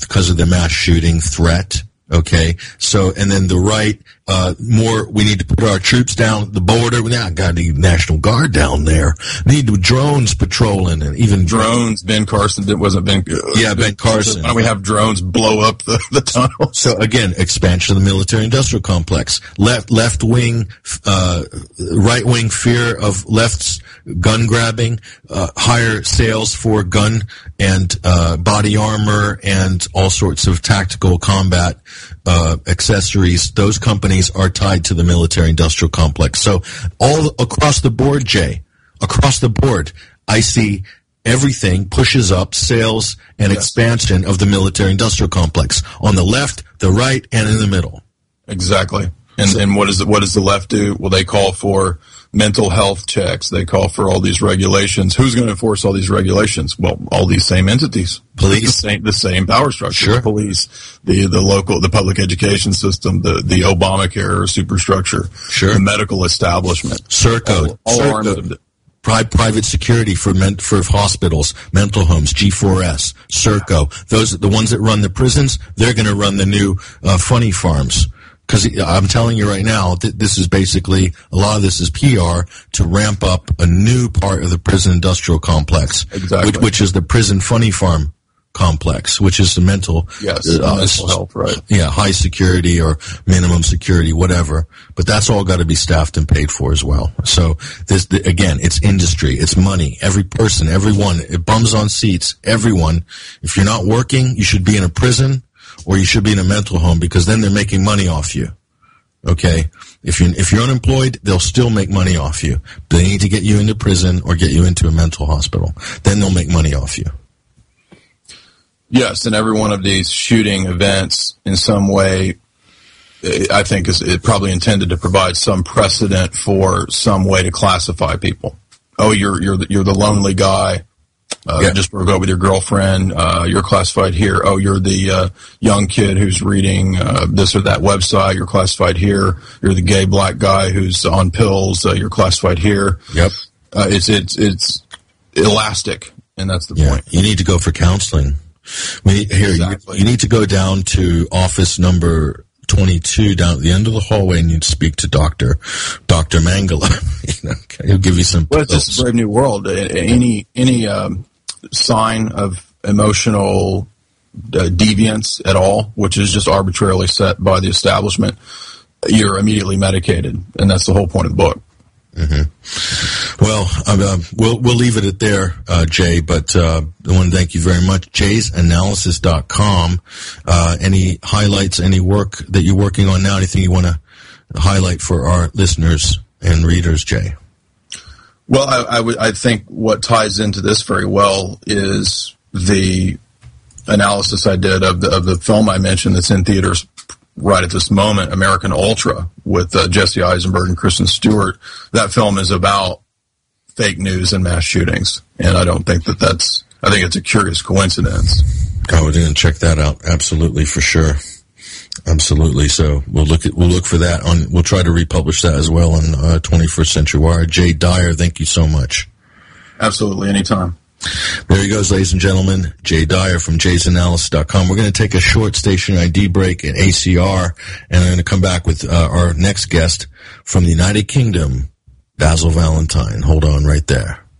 because of the mass shooting threat, okay? So, and then the right, uh, more, we need to put our troops down at the border. Now, I got the National Guard down there. Need drones patrolling and even drones. Ben Carson, it wasn't Ben. Yeah, Ben Carson. Why don't we have drones blow up the, the tunnel? So again, expansion of the military industrial complex. Left, left wing, uh, right wing fear of left's gun grabbing, uh, higher sales for gun and, uh, body armor and all sorts of tactical combat, uh, accessories. Those companies are tied to the military industrial complex. So all across the board, Jay, across the board, I see everything pushes up sales and yes. expansion of the military industrial complex on the left, the right, and in the middle. Exactly. And, so, and what is the, what does the left do? Well, they call for mental health checks. They call for all these regulations. Who's going to enforce all these regulations? Well, all these same entities. Police. The same, the same power structure. Sure. The police, the, the local, the public education system, the, the Obamacare superstructure. Sure. The medical establishment. Circo. All, all Circo. Arms of the, private security for men, for hospitals, mental homes, G four S, Circo. Those, the ones that run the prisons, they're going to run the new uh, funny farms. Because I'm telling you right now, th- this is basically, a lot of this is P R to ramp up a new part of the prison industrial complex, exactly. which, which is the prison funny farm complex, which is the mental, yes, uh, the mental health, right? Yeah, high security or minimum security, whatever. But that's all got to be staffed and paid for as well. So this, the, again, it's industry, it's money. Every person, everyone, it bums on seats. Everyone, if you're not working, you should be in a prison. Or you should be in a mental home, because then they're making money off you. Okay? If you're, if you're unemployed, they'll still make money off you. They need to get you into prison or get you into a mental hospital. Then they'll make money off you. Yes, and every one of these shooting events in some way, I think, is it probably intended to provide some precedent for some way to classify people. Oh, you're, you're, you're the lonely guy. Uh, yeah. Just broke up with your girlfriend. Uh, you're classified here. Oh, you're the uh, young kid who's reading uh, this or that website. You're classified here. You're the gay black guy who's on pills. Uh, you're classified here. Yep. Uh, it's it's it's elastic, and that's the yeah. point. You need to go for counseling. We, here, exactly. you, you need to go down to office number twenty-two down at the end of the hallway, and you'd speak to Doctor Doctor Mangala. You know, he'll give you some. Well, it's just a brave new world. Any any. Um, sign of emotional uh, deviance at all, which is just arbitrarily set by the establishment, you're immediately medicated, and that's the whole point of the book. Mm-hmm. Well, um, we'll we'll leave it at there, uh, Jay. But uh, I want to thank you very much, jays analysis dot com. Uh, any highlights, any work that you're working on now? Anything you want to highlight for our listeners and readers, Jay? Well, I, I, would, I think what ties into this very well is the analysis I did of the, of the film I mentioned that's in theaters right at this moment, American Ultra, with uh, Jesse Eisenberg and Kristen Stewart. That film is about fake news and mass shootings, and I don't think that that's – I think it's a curious coincidence. I would check that out, absolutely, for sure. Absolutely. So we'll look at, we'll look for that on, we'll try to republish that as well on uh, twenty-first century wire. Jay Dyer, thank you so much. Absolutely. Anytime. There he goes, ladies and gentlemen. Jay Dyer from jays analysis dot com. We're going to take a short station I D break at A C R, and I'm going to come back with uh, our next guest from the United Kingdom, Basil Valentine. Hold on right there.